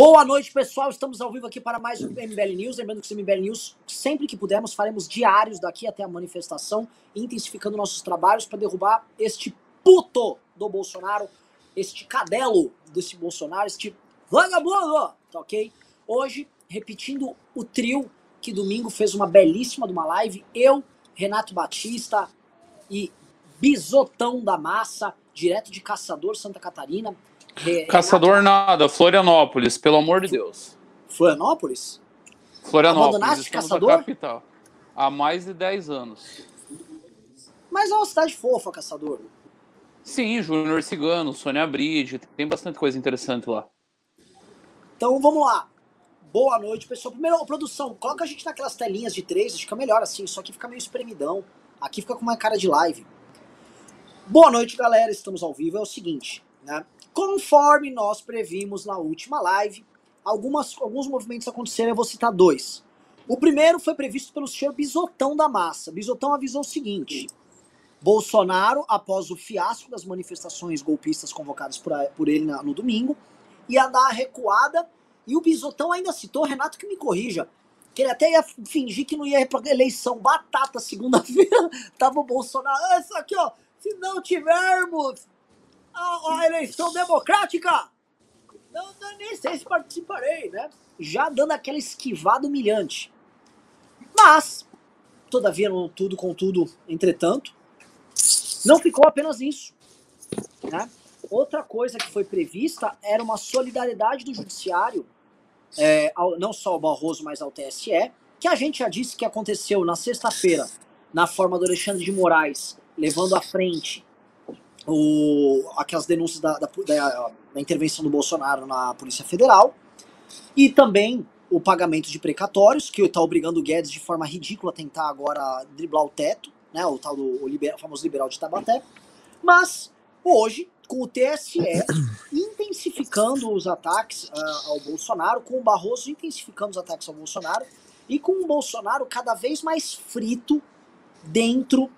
Boa noite, pessoal. Estamos ao vivo aqui para mais um MBL News. Lembrando que o MBL News, sempre que pudermos, faremos diários daqui até a manifestação, intensificando nossos trabalhos para derrubar este puto do Bolsonaro, este cadelo desse Bolsonaro, este vagabundo, tá ok? Hoje, repetindo o trio que domingo fez uma belíssima de uma live, eu, Renato Batista e Bisotão da Massa, direto de Caçador, Santa Catarina. Caçador nada, Florianópolis, pelo amor de Deus. Florianópolis? Florianópolis, estamos na capital. Há mais de 10 anos. Mas é uma cidade fofa, Caçador. Sim, Júnior Cigano, Sônia Bride, tem bastante coisa interessante lá. Então vamos lá. Boa noite, pessoal. Primeiro, produção, coloca a gente naquelas telinhas de 3, acho que é melhor assim, só que fica meio espremidão. Aqui fica com uma cara de live. Boa noite, galera, estamos ao vivo, é o seguinte, né? Conforme nós previmos na última live, alguns movimentos aconteceram, eu vou citar 2. O primeiro foi previsto pelo senhor Bisotão da Massa. Bisotão avisou o seguinte: Bolsonaro, após o fiasco das manifestações golpistas convocadas por ele no domingo, ia dar a recuada, e o Bisotão ainda citou, Renato que me corrija, que ele até ia fingir que não ia para eleição, batata, segunda-feira, tava o Bolsonaro, olha isso aqui, ó, se não tivermos a eleição democrática, não, nem sei se participarei, né? Já dando aquela esquivada humilhante. Mas, todavia, não tudo, contudo, entretanto, não ficou apenas isso, né? Outra coisa que foi prevista era uma solidariedade do judiciário, não só ao Barroso, mas ao TSE, que a gente já disse que aconteceu na sexta-feira, na forma do Alexandre de Moraes, levando à frente aquelas denúncias da intervenção do Bolsonaro na Polícia Federal, e também o pagamento de precatórios, que está obrigando o Guedes de forma ridícula a tentar agora driblar o teto, né, o tal do famoso liberal de Taubaté. Mas hoje, com o TSE intensificando os ataques ao Bolsonaro, com o Barroso intensificando os ataques ao Bolsonaro, e com o Bolsonaro cada vez mais frito dentro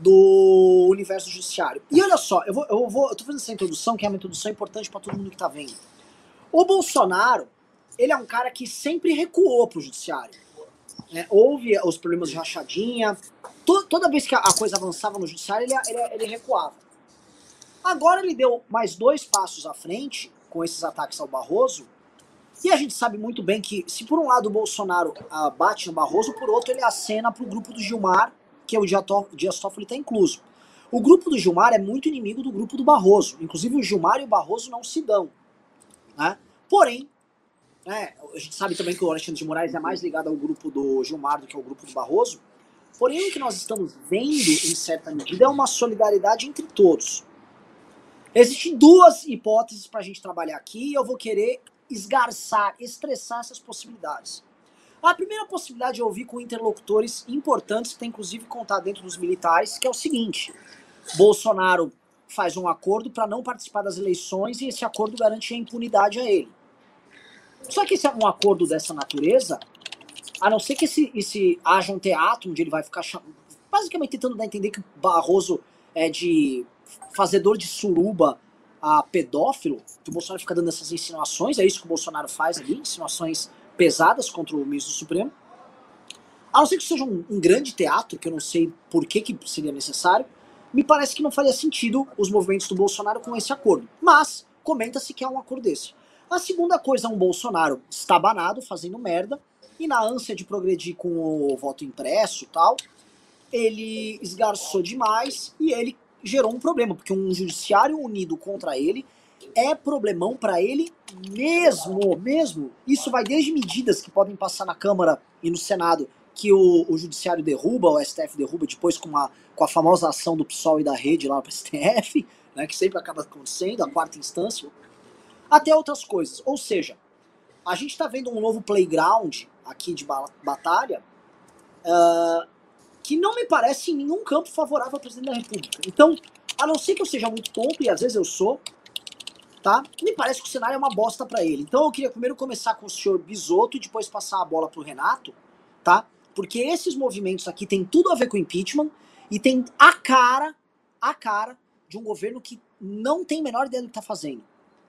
do universo judiciário. E olha só, eu tô fazendo essa introdução, que é uma introdução importante para todo mundo que tá vendo. O Bolsonaro, ele é um cara que sempre recuou pro judiciário. Houve os problemas de rachadinha, toda vez que a coisa avançava no judiciário, ele recuava. Agora ele deu mais 2 passos à frente, com esses ataques ao Barroso, e a gente sabe muito bem que, se por um lado o Bolsonaro bate no Barroso, por outro ele acena pro grupo do Gilmar, que é o Dias Toffoli está incluso. O grupo do Gilmar é muito inimigo do grupo do Barroso. Inclusive o Gilmar e o Barroso não se dão, né? Porém, a gente sabe também que o Alexandre de Moraes é mais ligado ao grupo do Gilmar do que ao grupo do Barroso. Porém, o que nós estamos vendo, em certa medida, é uma solidariedade entre todos. Existem 2 hipóteses para a gente trabalhar aqui e eu vou querer esgarçar, estressar essas possibilidades. A primeira possibilidade é ouvir com interlocutores importantes, que tem inclusive contar dentro dos militares, que é o seguinte: Bolsonaro faz um acordo para não participar das eleições e esse acordo garante a impunidade a ele. Só que se é um acordo dessa natureza, a não ser que haja um teatro onde ele vai ficar basicamente tentando dar a entender que o Barroso é de fazedor de suruba a pedófilo, que o Bolsonaro fica dando essas insinuações, é isso que o Bolsonaro faz ali, insinuações pesadas contra o ministro do Supremo, a não ser que seja um grande teatro, que eu não sei por que seria necessário, me parece que não faria sentido os movimentos do Bolsonaro com esse acordo. Mas comenta-se que é um acordo desse. A segunda coisa é um Bolsonaro estabanado, fazendo merda, e na ânsia de progredir com o voto impresso e tal, ele esgarçou demais e ele gerou um problema, porque um judiciário unido contra ele é problemão para ele mesmo. Isso vai desde medidas que podem passar na Câmara e no Senado, que o judiciário derruba, o STF derruba depois com a famosa ação do PSOL e da Rede lá pro STF, né, que sempre acaba acontecendo, a quarta instância, até outras coisas. Ou seja, a gente tá vendo um novo playground aqui de batalha que não me parece em nenhum campo favorável ao presidente da República. Então, a não ser que eu seja muito tonto, e às vezes eu sou, tá? Me parece que o cenário é uma bosta pra ele. Então eu queria primeiro começar com o senhor Bisotto e depois passar a bola pro Renato, tá? Porque esses movimentos aqui tem tudo a ver com o impeachment e tem a cara de um governo que não tem a menor ideia do que tá fazendo.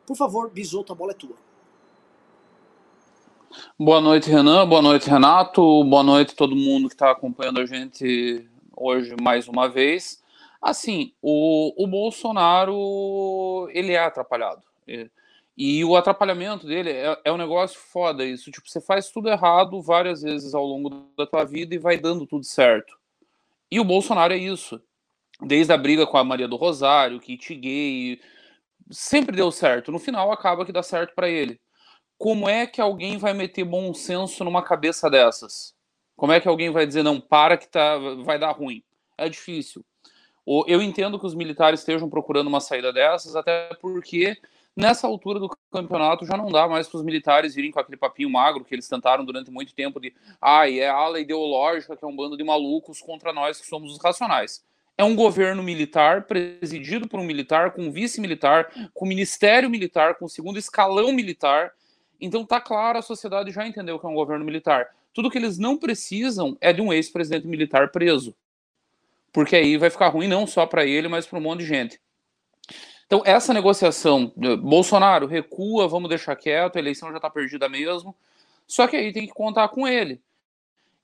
Por favor, Bisotto, a bola é tua. Boa noite, Renan. Boa noite, Renato. Boa noite todo mundo que está acompanhando a gente hoje mais uma vez. Assim, o Bolsonaro, ele é atrapalhado. E o atrapalhamento dele é um negócio foda isso. Tipo, você faz tudo errado várias vezes ao longo da tua vida e vai dando tudo certo. E o Bolsonaro é isso. Desde a briga com a Maria do Rosário, kit gay, sempre deu certo. No final, acaba que dá certo para ele. Como é que alguém vai meter bom senso numa cabeça dessas? Como é que alguém vai dizer, não, para que tá, vai dar ruim? É difícil. Eu entendo que os militares estejam procurando uma saída dessas, até porque nessa altura do campeonato já não dá mais para os militares virem com aquele papinho magro que eles tentaram durante muito tempo de é ala ideológica, que é um bando de malucos contra nós que somos os racionais. É um governo militar presidido por um militar, com um vice-militar, com um ministério militar, com um segundo escalão militar. Então tá claro, a sociedade já entendeu que é um governo militar. Tudo que eles não precisam é de um ex-presidente militar preso. Porque aí vai ficar ruim não só para ele, mas para um monte de gente. Então essa negociação, Bolsonaro recua, vamos deixar quieto, a eleição já tá perdida mesmo. Só que aí tem que contar com ele.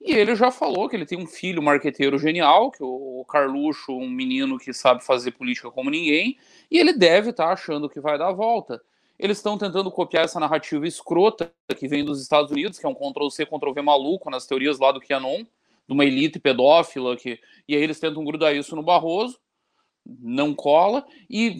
E ele já falou que ele tem um filho marqueteiro genial, que o Carluxo, um menino que sabe fazer política como ninguém, e ele deve estar achando que vai dar a volta. Eles estão tentando copiar essa narrativa escrota que vem dos Estados Unidos, que é um Ctrl-C, Ctrl-V maluco nas teorias lá do QAnon, de uma elite pedófila, e aí eles tentam grudar isso no Barroso, não cola, e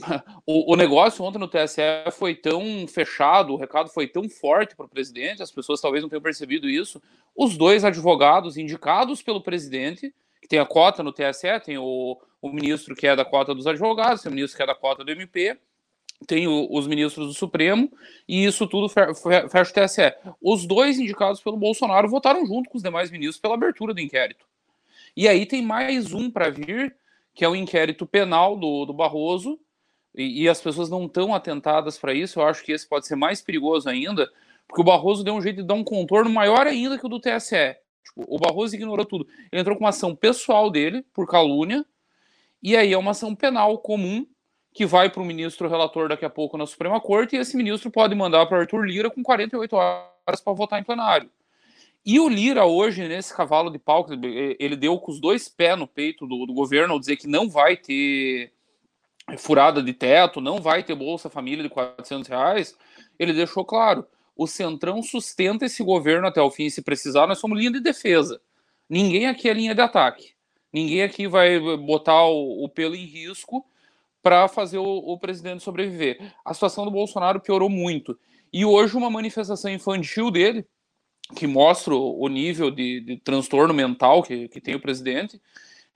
o negócio ontem no TSE foi tão fechado, o recado foi tão forte para o presidente, as pessoas talvez não tenham percebido isso, os dois advogados indicados pelo presidente, que tem a cota no TSE, tem o ministro que é da cota dos advogados, tem o ministro que é da cota do MP, tem os ministros do Supremo, e isso tudo fecha o TSE. Os dois indicados pelo Bolsonaro votaram junto com os demais ministros pela abertura do inquérito. E aí tem mais um para vir, que é o inquérito penal do Barroso, e as pessoas não estão atentadas para isso. Eu acho que esse pode ser mais perigoso ainda, porque o Barroso deu um jeito de dar um contorno maior ainda que o do TSE. Tipo, o Barroso ignorou tudo. Ele entrou com uma ação pessoal dele, por calúnia, e aí é uma ação penal comum, que vai para o ministro relator daqui a pouco na Suprema Corte, e esse ministro pode mandar para Arthur Lira com 48 horas para votar em plenário. E o Lira hoje, nesse cavalo de pau, ele deu com os dois pés no peito do governo ao dizer que não vai ter furada de teto, não vai ter Bolsa Família de R$400, ele deixou claro, o Centrão sustenta esse governo até o fim, se precisar, nós somos linha de defesa. Ninguém aqui é linha de ataque. Ninguém aqui vai botar o pelo em risco para fazer o presidente sobreviver. A situação do Bolsonaro piorou muito. E hoje uma manifestação infantil dele, que mostra o nível de transtorno mental que tem o presidente,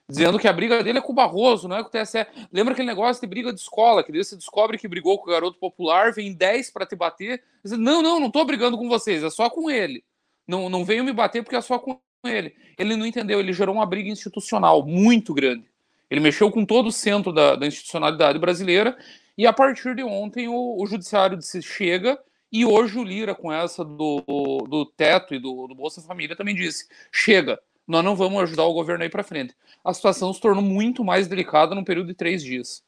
dizendo que a briga dele é com o Barroso, não é com o TSE. Lembra aquele negócio de briga de escola, que daí você descobre que brigou com o garoto popular, vem 10 para te bater, diz, não estou brigando com vocês, é só com ele. Não venho me bater porque é só com ele. Ele não entendeu, ele gerou uma briga institucional muito grande. Ele mexeu com todo o centro da institucionalidade brasileira e a partir de ontem o judiciário disse chega e hoje o Lira com essa do teto e do Bolsa Família também disse chega, nós não vamos ajudar o governo aí para frente. A situação se tornou muito mais delicada num período de 3 dias.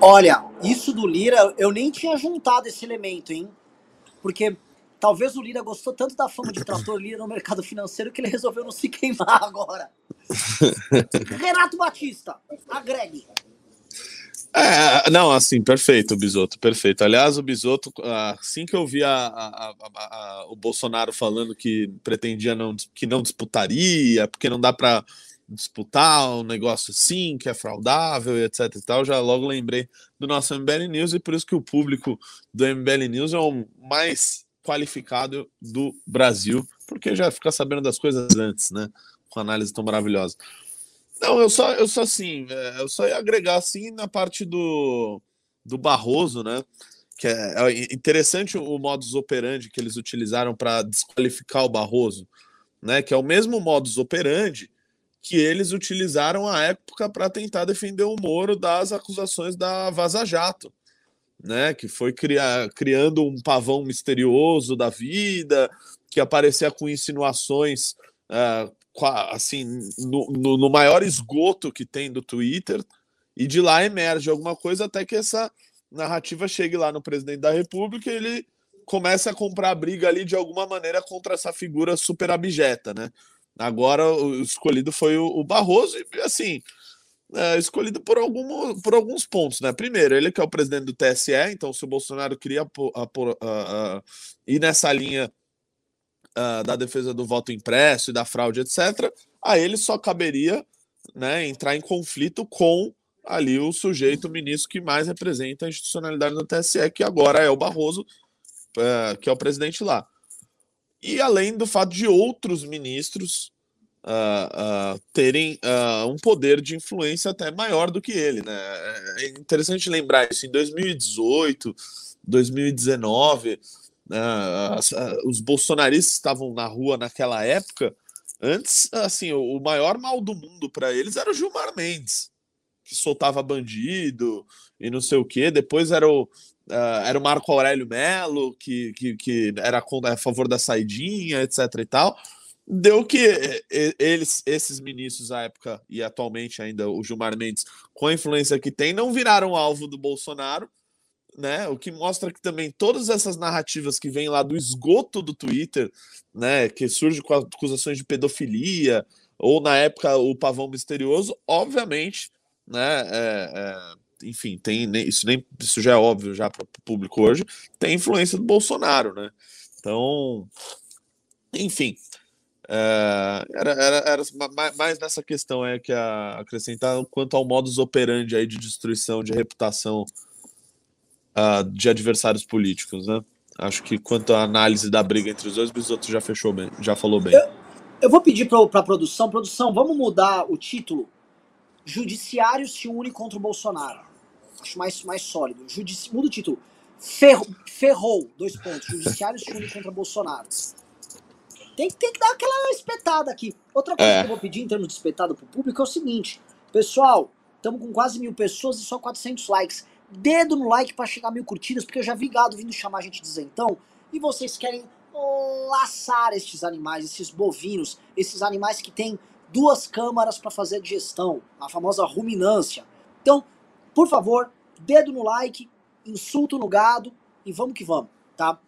Olha, isso do Lira, eu nem tinha juntado esse elemento, hein? Porque talvez o Lira gostou tanto da fama de trator Lira no mercado financeiro que ele resolveu não se queimar agora. Renato Batista, agregue. Perfeito, Bisotto, perfeito. Aliás, o Bisotto, assim que eu vi o Bolsonaro falando que pretendia que não disputaria, porque não dá para disputar um negócio assim, que é fraudável e etc e tal, já logo lembrei do nosso MBL News e por isso que o público do MBL News é o mais qualificado do Brasil, porque já fica sabendo das coisas antes, né? Com análise tão maravilhosa. Não, eu só ia agregar assim na parte do Barroso, né? Que é interessante o modus operandi que eles utilizaram para desqualificar o Barroso, né? Que é o mesmo modus operandi que eles utilizaram à época para tentar defender o Moro das acusações da Vaza Jato. Né, que foi criando um pavão misterioso da vida, que aparecia com insinuações assim, no maior esgoto que tem do Twitter, e de lá emerge alguma coisa até que essa narrativa chegue lá no presidente da República e ele começa a comprar a briga ali de alguma maneira contra essa figura super abjeta, né? Agora o escolhido foi o Barroso e, assim, escolhido por alguns pontos, né? Primeiro, ele que é o presidente do TSE, então se o Bolsonaro queria ir nessa linha da defesa do voto impresso e da fraude, etc., a ele só caberia, né, entrar em conflito com ali o sujeito, o ministro que mais representa a institucionalidade do TSE, que agora é o Barroso, que é o presidente lá. E além do fato de outros ministros terem um poder de influência até maior do que ele, né? É interessante lembrar isso. Em 2018, 2019, os bolsonaristas estavam na rua naquela época. Antes, assim, o maior mal do mundo para eles era o Gilmar Mendes, que soltava bandido e não sei o quê. Depois era o Marco Aurélio Mello, que era a favor da saidinha, etc. e tal. Deu que esses ministros à época, e atualmente ainda o Gilmar Mendes, com a influência que tem, não viraram alvo do Bolsonaro, né? O que mostra que também todas essas narrativas que vêm lá do esgoto do Twitter, né, que surge com acusações de pedofilia, ou na época o Pavão Misterioso, obviamente, né, enfim, isso já é óbvio já para o público hoje, tem influência do Bolsonaro, né? Então, enfim, era mais nessa questão é que acrescentar quanto ao modus operandi aí de destruição de reputação de adversários políticos, né? Acho que quanto à análise da briga entre os dois, o Bisotto já fechou bem, já falou bem. Eu vou pedir para a produção, vamos mudar o título. Judiciário se une contra o Bolsonaro. Acho mais sólido. Muda o título. Ferrou, 2 pontos. Judiciário se une contra o Bolsonaro. Tem que dar aquela espetada aqui. Outra coisa que eu vou pedir em termos de espetada para o público é o seguinte. Pessoal, estamos com quase 1.000 pessoas e só 400 likes. Dedo no like pra chegar a 1.000 curtidas, porque eu já vi gado vindo chamar a gente de zentão, e vocês querem laçar estes animais, esses bovinos, esses animais que têm 2 câmaras pra fazer digestão, a famosa ruminância. Então, por favor, dedo no like, insulto no gado, e vamos que vamos, tá?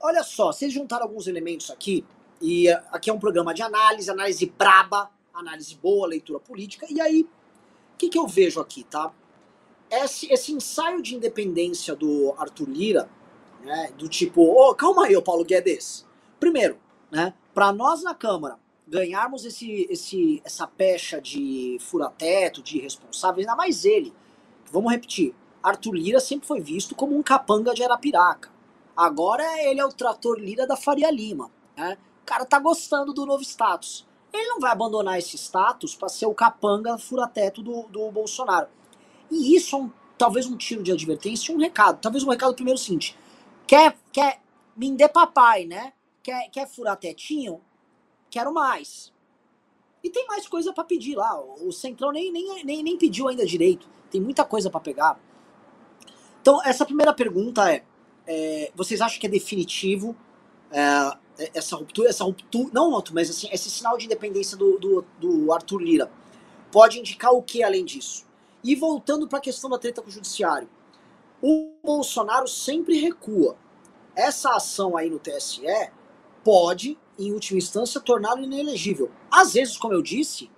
Olha só, vocês juntaram alguns elementos aqui, e aqui é um programa de análise braba, análise boa, leitura política, e aí, o que eu vejo aqui, tá? Esse ensaio de independência do Arthur Lira, né, do tipo, calma aí, Paulo Guedes. Primeiro, né, para nós na Câmara ganharmos essa pecha de fura-teto, de irresponsável, ainda mais ele. Vamos repetir, Arthur Lira sempre foi visto como um capanga de Arapiraca. Agora ele é o trator Lira da Faria Lima. Né? O cara tá gostando do novo status. Ele não vai abandonar esse status para ser o capanga fura-teto do Bolsonaro. E isso é talvez um tiro de advertência e um recado. Talvez um recado primeiro é o seguinte. Quer me dê papai, né? Quer furar tetinho? Quero mais. E tem mais coisa pra pedir lá. O Centrão nem pediu ainda direito. Tem muita coisa pra pegar. Então, essa primeira pergunta vocês acham que é definitivo essa ruptura? Não, mas assim, esse sinal de independência do Arthur Lira pode indicar o que além disso? E voltando para a questão da treta com o judiciário, o Bolsonaro sempre recua. Essa ação aí no TSE pode, em última instância, torná-lo inelegível. Às vezes, como eu disse,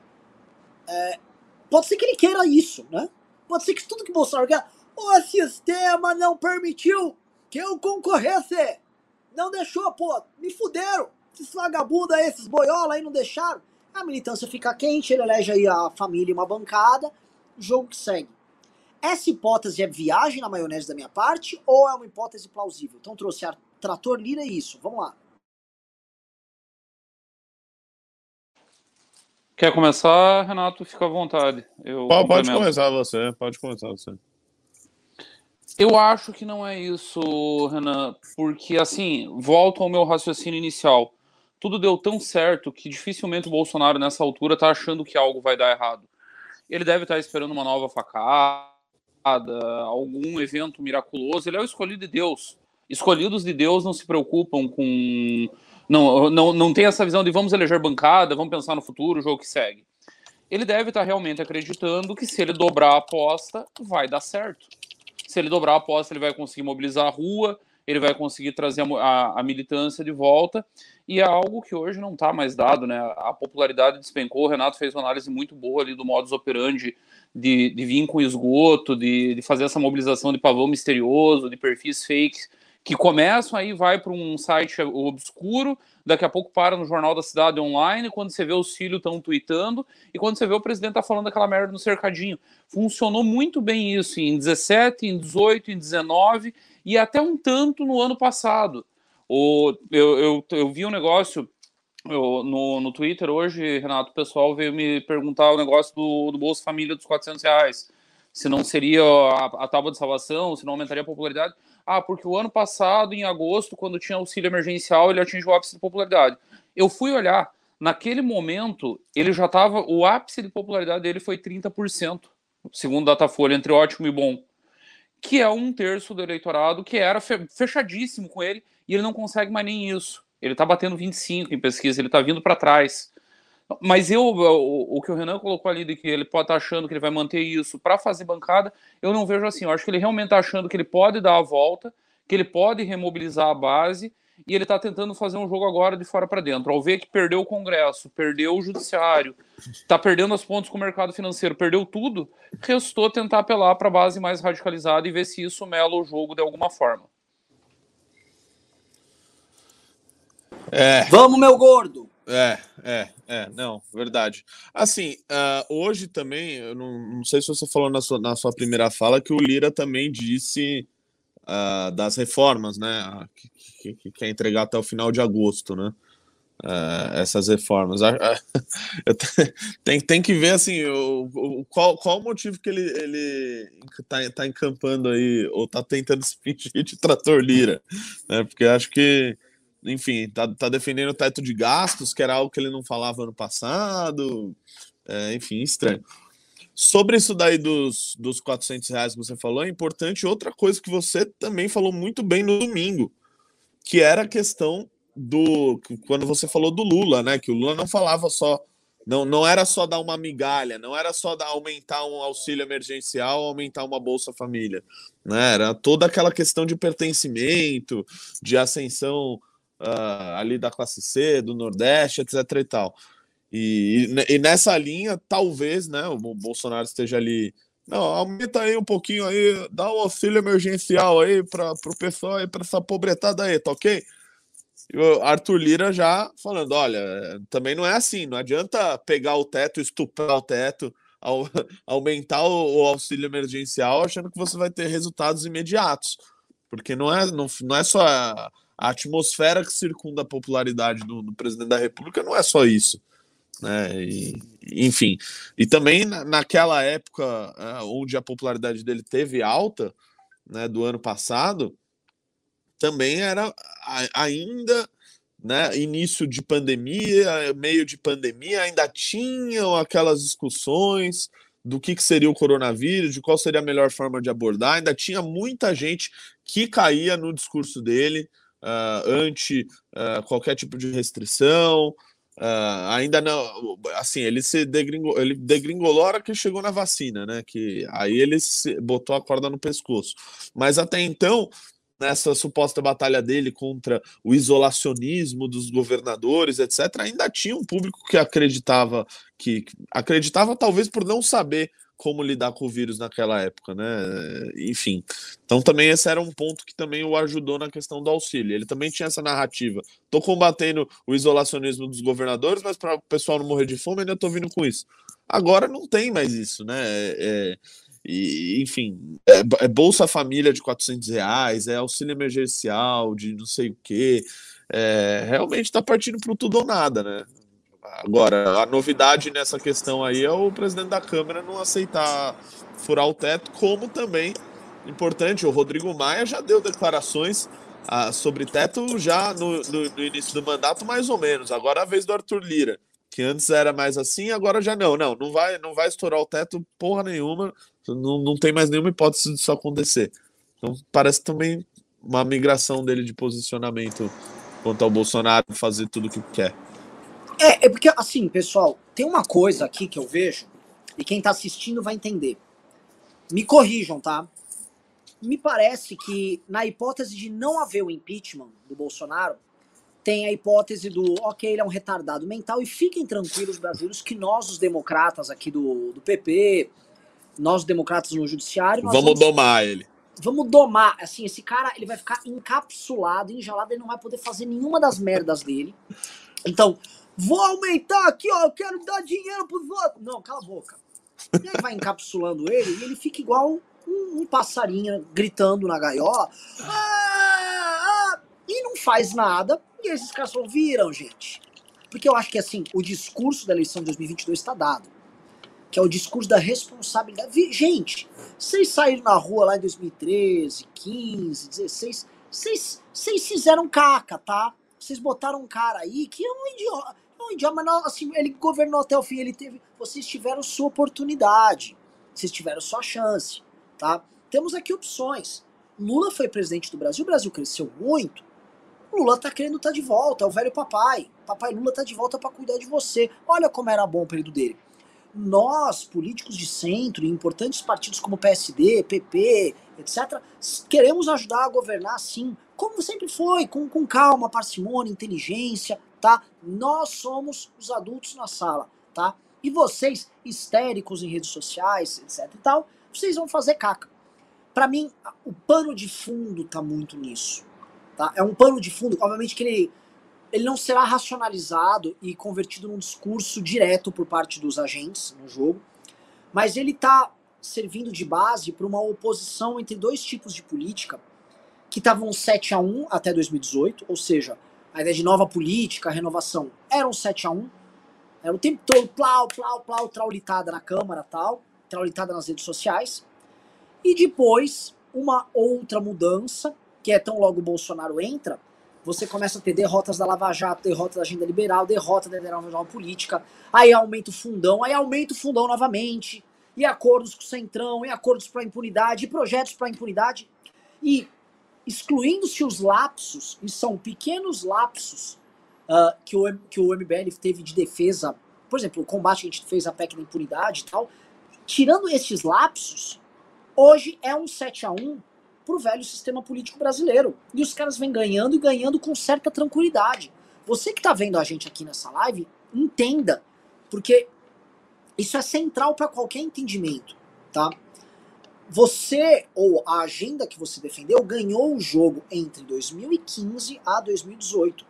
pode ser que ele queira isso, né? Pode ser que tudo que o Bolsonaro quer... O sistema não permitiu que eu concorresse. Não deixou, pô. Me fuderam. Esses vagabundos aí, esses boiola aí não deixaram. A militância fica quente, ele elege aí a família em uma bancada... Jogo que segue. Essa hipótese é viagem na maionese da minha parte ou é uma hipótese plausível? Então trouxe a Trator Lira e isso. Vamos lá. Quer começar, Renato? Fica à vontade. Pode começar você. Eu acho que não é isso, Renan, porque assim, volto ao meu raciocínio inicial. Tudo deu tão certo que dificilmente o Bolsonaro nessa altura tá achando que algo vai dar errado. Ele deve estar esperando uma nova facada, algum evento miraculoso. Ele é o escolhido de Deus. Escolhidos de Deus não se preocupam com... Não tem essa visão de vamos eleger bancada, vamos pensar no futuro, o jogo que segue. Ele deve estar realmente acreditando que se ele dobrar a aposta, vai dar certo. se ele dobrar a aposta, ele vai conseguir mobilizar a rua, ele vai conseguir trazer a militância de volta, e é algo que hoje não está mais dado, né? A popularidade despencou, o Renato fez uma análise muito boa ali do modus operandi de vir com esgoto, de fazer essa mobilização de pavão misterioso, de perfis fakes, que começam aí, vai para um site obscuro, daqui a pouco para no Jornal da Cidade online, quando você vê o Cílio estão tweetando, e quando você vê o presidente tá falando aquela merda no cercadinho. Funcionou muito bem isso em 17, em 18, em 19, e até um tanto no ano passado. Eu vi um negócio no Twitter hoje, Renato, o pessoal veio me perguntar o negócio do Bolsa Família dos R$400, se não seria a tábua de salvação, se não aumentaria a popularidade. Ah, porque o ano passado, em agosto, quando tinha auxílio emergencial, ele atingiu o ápice de popularidade. Eu fui olhar, naquele momento, ele já estava, o ápice de popularidade dele foi 30%, segundo Datafolha, entre ótimo e bom, que é um terço do eleitorado que era fechadíssimo com ele, e ele não consegue mais nem isso. Ele está batendo 25% em pesquisa, ele está vindo para trás. Mas o que o Renan colocou ali, de que ele pode estar achando que ele vai manter isso para fazer bancada, eu não vejo assim. Eu acho que ele realmente está achando que ele pode dar a volta, que ele pode remobilizar a base, e ele está tentando fazer um jogo agora de fora para dentro. Ao ver que perdeu o Congresso, perdeu o Judiciário, está perdendo as pontas com o mercado financeiro, perdeu tudo, restou tentar apelar para a base mais radicalizada e ver se isso mela o jogo de alguma forma. Vamos, meu gordo! Não, verdade. Assim, hoje também, eu não sei se você falou na sua primeira fala, que o Lira também disse das reformas, né? Que quer entregar até o final de agosto, né? Essas reformas. Tem que ver, assim, qual o motivo que ele tá encampando aí, ou tá tentando se fingir de trator Lira, né? Porque acho que, enfim, tá defendendo o teto de gastos, que era algo que ele não falava ano passado. Enfim, estranho. Sobre isso daí dos R$400 que você falou, é importante outra coisa que você também falou muito bem no domingo, que era a questão do... Quando você falou do Lula, né? Que o Lula não falava só... Não era só dar uma migalha, não era só aumentar um auxílio emergencial, aumentar uma Bolsa Família, né? Era toda aquela questão de pertencimento, de ascensão... ali da classe C, do Nordeste, etc e tal. E nessa linha, talvez, né, o Bolsonaro esteja ali, não, aumenta aí um pouquinho aí, dá um auxílio emergencial aí para o pessoal aí, para essa pobretada aí, tá ok? E o Arthur Lira já falando, olha, também não é assim, não adianta pegar o teto, estuprar o teto, aumentar o auxílio emergencial achando que você vai ter resultados imediatos, porque não é só... A atmosfera que circunda a popularidade do presidente da República não é só isso, né? Enfim, e também naquela época onde a popularidade dele teve alta, né, do ano passado, também era ainda, né, início de pandemia, meio de pandemia, ainda tinham aquelas discussões do que seria o coronavírus, de qual seria a melhor forma de abordar, ainda tinha muita gente que caía no discurso dele, anti qualquer tipo de restrição, ainda não, assim, ele degringolou a hora que chegou na vacina, né, que aí ele botou a corda no pescoço, mas até então, nessa suposta batalha dele contra o isolacionismo dos governadores, etc, ainda tinha um público que acreditava, talvez por não saber como lidar com o vírus naquela época, né? Enfim. Então também esse era um ponto que também o ajudou na questão do auxílio. Ele também tinha essa narrativa. Tô combatendo o isolacionismo dos governadores, mas para o pessoal não morrer de fome, ainda tô vindo com isso. Agora não tem mais isso, né? Enfim, é Bolsa Família de R$400, é auxílio emergencial de não sei o quê. Realmente tá partindo pro tudo ou nada, né? Agora, a novidade nessa questão aí é o presidente da Câmara não aceitar furar o teto, como também, importante, o Rodrigo Maia já deu declarações sobre teto já no início do mandato, mais ou menos. Agora a vez do Arthur Lira, que antes era mais assim, agora já não vai estourar o teto porra nenhuma, não tem mais nenhuma hipótese disso acontecer. Então parece também uma migração dele de posicionamento quanto ao Bolsonaro fazer tudo o que quer. É porque, assim, pessoal, tem uma coisa aqui que eu vejo, e quem tá assistindo vai entender. Me corrijam, tá? Me parece que, na hipótese de não haver o impeachment do Bolsonaro, tem a hipótese do, ok, ele é um retardado mental, e fiquem tranquilos, brasileiros, que nós, os democratas aqui do PP, nós, os democratas no judiciário... Vamos domar ele. Vamos domar, assim, esse cara, ele vai ficar encapsulado, enjalado, ele não vai poder fazer nenhuma das merdas dele. Então, vou aumentar aqui, ó, eu quero dar dinheiro pro voto. Não, cala a boca. E aí vai encapsulando ele, e ele fica igual um passarinho gritando na gaiola. Ah, ah, e não faz nada. E esses caras só viram, gente. Porque eu acho que, assim, o discurso da eleição de 2022 está dado. Que é o discurso da responsabilidade. Gente, vocês saíram na rua lá em 2013, 15, 16, vocês fizeram caca, tá? Vocês botaram um cara aí que é um idiota, mas não, assim, ele governou até o fim, ele teve... Vocês tiveram sua oportunidade, vocês tiveram sua chance, tá? Temos aqui opções. Lula foi presidente do Brasil, o Brasil cresceu muito, Lula tá querendo estar de volta, é o velho papai. Papai Lula tá de volta pra cuidar de você. Olha como era bom o período dele. Nós, políticos de centro e importantes partidos como PSD, PP, etc., queremos ajudar a governar, sim, como sempre foi, com calma, parcimônia, inteligência, tá? Nós somos os adultos na sala, tá? E vocês, histéricos em redes sociais, etc. e tal, vocês vão fazer caca. Pra mim, o pano de fundo tá muito nisso, tá? É um pano de fundo, obviamente que ele não será racionalizado e convertido num discurso direto por parte dos agentes no jogo, mas ele está servindo de base para uma oposição entre dois tipos de política que estavam 7-1 até 2018, ou seja, a ideia de nova política, renovação, era um 7-1, era o tempo todo plau, plau, plau, traulitada na Câmara, tal, traulitada nas redes sociais, e depois uma outra mudança, que é tão logo o Bolsonaro entra, você começa a ter derrotas da Lava Jato, derrota da Agenda Liberal, derrota da Federal Política, aí aumenta o fundão novamente, e acordos com o Centrão, e acordos para impunidade, e projetos para impunidade, e excluindo-se os lapsos, e são pequenos lapsos que o MBL teve de defesa, por exemplo, o combate que a gente fez à PEC da impunidade e tal, tirando esses lapsos, hoje é um 7-1, pro velho sistema político brasileiro. E os caras vêm ganhando e ganhando com certa tranquilidade. Você que tá vendo a gente aqui nessa live, entenda, porque isso é central para qualquer entendimento, tá? Você, ou a agenda que você defendeu, ganhou o jogo entre 2015 a 2018.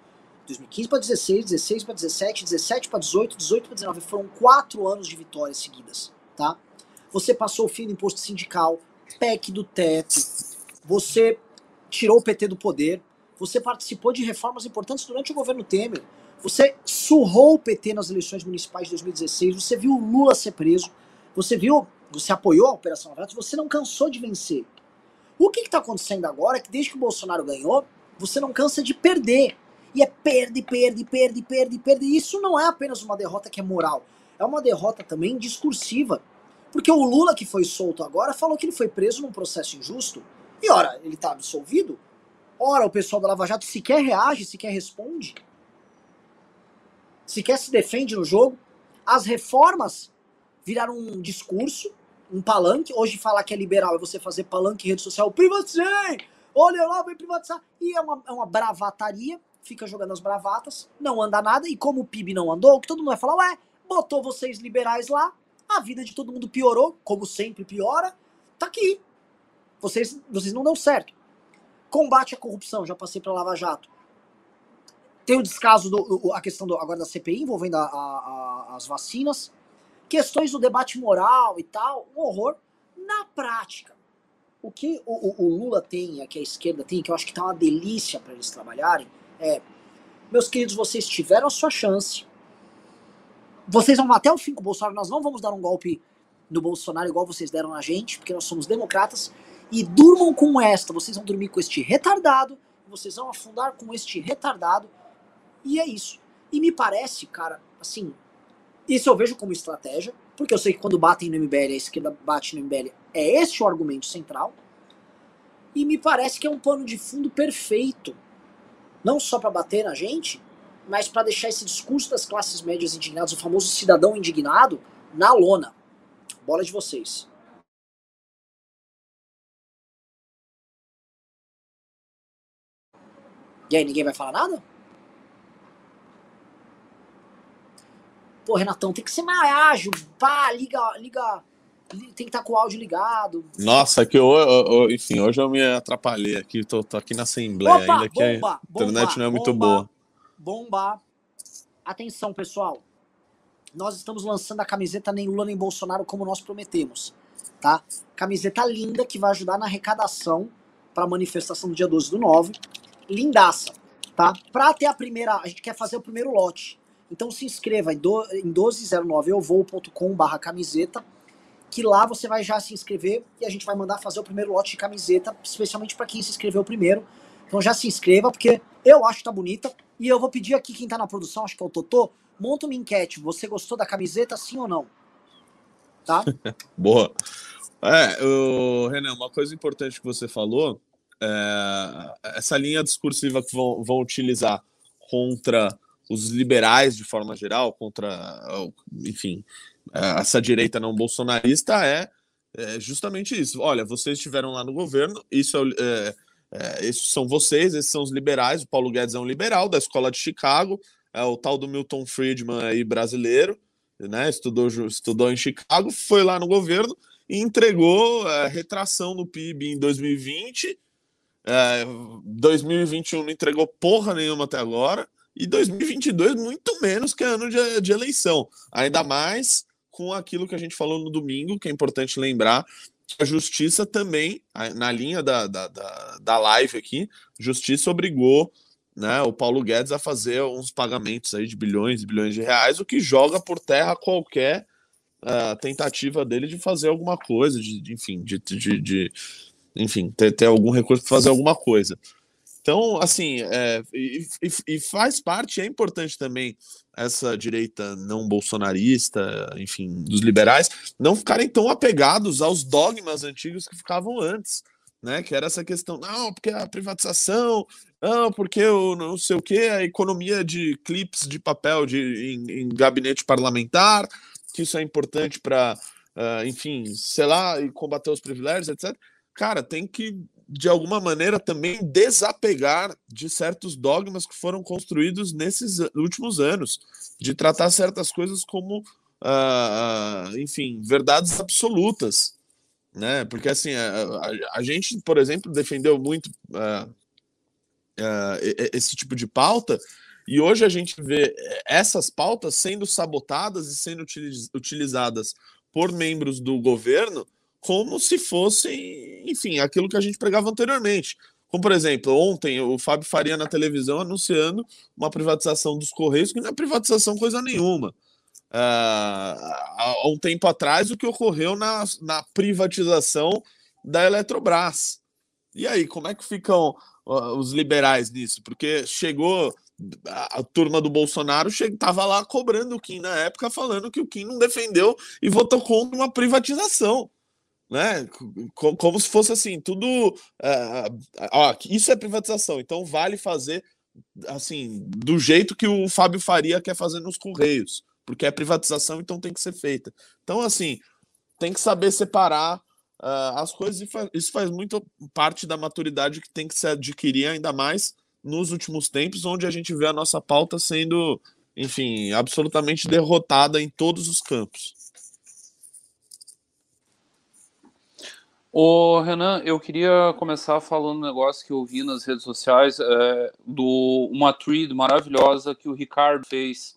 2015 para 16, 16 para 17, 17 para 18, 18 para 19. Foram 4 anos de vitórias seguidas, tá? Você passou o fim do imposto sindical, PEC do teto, você tirou o PT do poder, você participou de reformas importantes durante o governo Temer, você surrou o PT nas eleições municipais de 2016, você viu o Lula ser preso, você apoiou a Operação Lava Jato, você não cansou de vencer. O que está acontecendo agora é que desde que o Bolsonaro ganhou, você não cansa de perder. E é perde, perde, perde, perde, perde. E isso não é apenas uma derrota que é moral, é uma derrota também discursiva. Porque o Lula, que foi solto agora, falou que ele foi preso num processo injusto. E ora, ele tá absolvido? Ora, o pessoal da Lava Jato sequer reage, sequer responde. Sequer se defende no jogo. As reformas viraram um discurso, um palanque. Hoje falar que é liberal é você fazer palanque em rede social. Privatizei! Olha lá, vai privatizar. E é uma bravataria. Fica jogando as bravatas. Não anda nada. E como o PIB não andou, o que todo mundo vai falar, ué, botou vocês liberais lá. A vida de todo mundo piorou, como sempre piora. Tá aqui. Vocês não dão certo. Combate à corrupção, já passei pra Lava Jato. Tem o descaso, a questão agora da CPI envolvendo as vacinas. Questões do debate moral e tal, um horror. Na prática, o que o Lula tem, a que a esquerda tem, que eu acho que tá uma delícia pra eles trabalharem, é, meus queridos, vocês tiveram a sua chance. Vocês vão até o fim com o Bolsonaro, nós não vamos dar um golpe no Bolsonaro igual vocês deram na gente, porque nós somos democratas. E durmam com esta, vocês vão dormir com este retardado, vocês vão afundar com este retardado, e é isso. E me parece, cara, assim, isso eu vejo como estratégia, porque eu sei que quando batem no MBL, a esquerda bate no MBL, é este o argumento central, e me parece que é um pano de fundo perfeito, não só para bater na gente, mas para deixar esse discurso das classes médias indignadas, o famoso cidadão indignado, na lona. Bola de vocês. E aí, ninguém vai falar nada? Pô, Renatão, tem que ser mais ágil. Pá, liga. Tem que estar com o áudio ligado. Nossa, que enfim, hoje eu me atrapalhei aqui. Tô aqui na assembleia. Opa, ainda que a internet não é muito boa. Bomba. Atenção, pessoal. Nós estamos lançando a camiseta Nem Lula Nem Bolsonaro, como nós prometemos. Tá? Camiseta linda que vai ajudar na arrecadação para a manifestação do dia 12/9. Lindaça. Tá? Para ter a primeira, a gente quer fazer o primeiro lote. Então se inscreva em 1209euvou.com/camiseta, que lá você vai já se inscrever e a gente vai mandar fazer o primeiro lote de camiseta, especialmente para quem se inscreveu primeiro. Então já se inscreva, porque eu acho que tá bonita. E eu vou pedir aqui quem tá na produção, acho que é o Totô, monta uma enquete. Você gostou da camiseta, sim ou não? Tá? Boa. Renan, uma coisa importante que você falou, essa linha discursiva que vão utilizar contra os liberais, de forma geral, contra, enfim, essa direita não bolsonarista, é justamente isso. Olha, vocês estiveram lá no governo, isso são vocês, esses são os liberais. O Paulo Guedes é um liberal da escola de Chicago, é o tal do Milton Friedman aí, brasileiro, né, estudou em Chicago, foi lá no governo e entregou retração no PIB em 2020, 2021 não entregou porra nenhuma até agora, e 2022 muito menos, que é ano de eleição, ainda mais com aquilo que a gente falou no domingo, que é importante lembrar, que a justiça também, na linha da live aqui, justiça obrigou, né, o Paulo Guedes a fazer uns pagamentos aí de bilhões e bilhões de reais, o que joga por terra qualquer tentativa dele de fazer alguma coisa, ter algum recurso para fazer alguma coisa. Então, assim, e faz parte, é importante também essa direita não bolsonarista, enfim, dos liberais, não ficarem tão apegados aos dogmas antigos que ficavam antes, né? Que era essa questão, não, porque a privatização, não, porque o não sei o quê, a economia de clipes de papel em gabinete parlamentar, que isso é importante para, enfim, sei lá, e combater os privilégios, etc. Cara, tem que, de alguma maneira, também desapegar de certos dogmas que foram construídos nesses últimos anos, de tratar certas coisas como, enfim, verdades absolutas, né? Porque, assim, a gente, por exemplo, defendeu muito esse tipo de pauta, e hoje a gente vê essas pautas sendo sabotadas e sendo utilizadas por membros do governo como se fossem, enfim, aquilo que a gente pregava anteriormente. Como, por exemplo, ontem o Fábio Faria na televisão anunciando uma privatização dos Correios, que não é privatização coisa nenhuma. Há um tempo atrás, o que ocorreu na privatização da Eletrobras. E aí, como é que ficam os liberais nisso? Porque chegou a turma do Bolsonaro, estava lá cobrando o Kim na época, falando que o Kim não defendeu e votou contra uma privatização. Né? Como se fosse assim, tudo isso é privatização, então vale fazer assim, do jeito que o Fábio Faria quer fazer nos Correios, porque é privatização, então tem que ser feita. Então, assim, tem que saber separar as coisas, e isso faz muito parte da maturidade que tem que se adquirir, ainda mais nos últimos tempos, onde a gente vê a nossa pauta sendo, enfim, absolutamente derrotada em todos os campos. Ô, Renan, eu queria começar falando um negócio que eu vi nas redes sociais, uma thread maravilhosa que o Ricardo fez,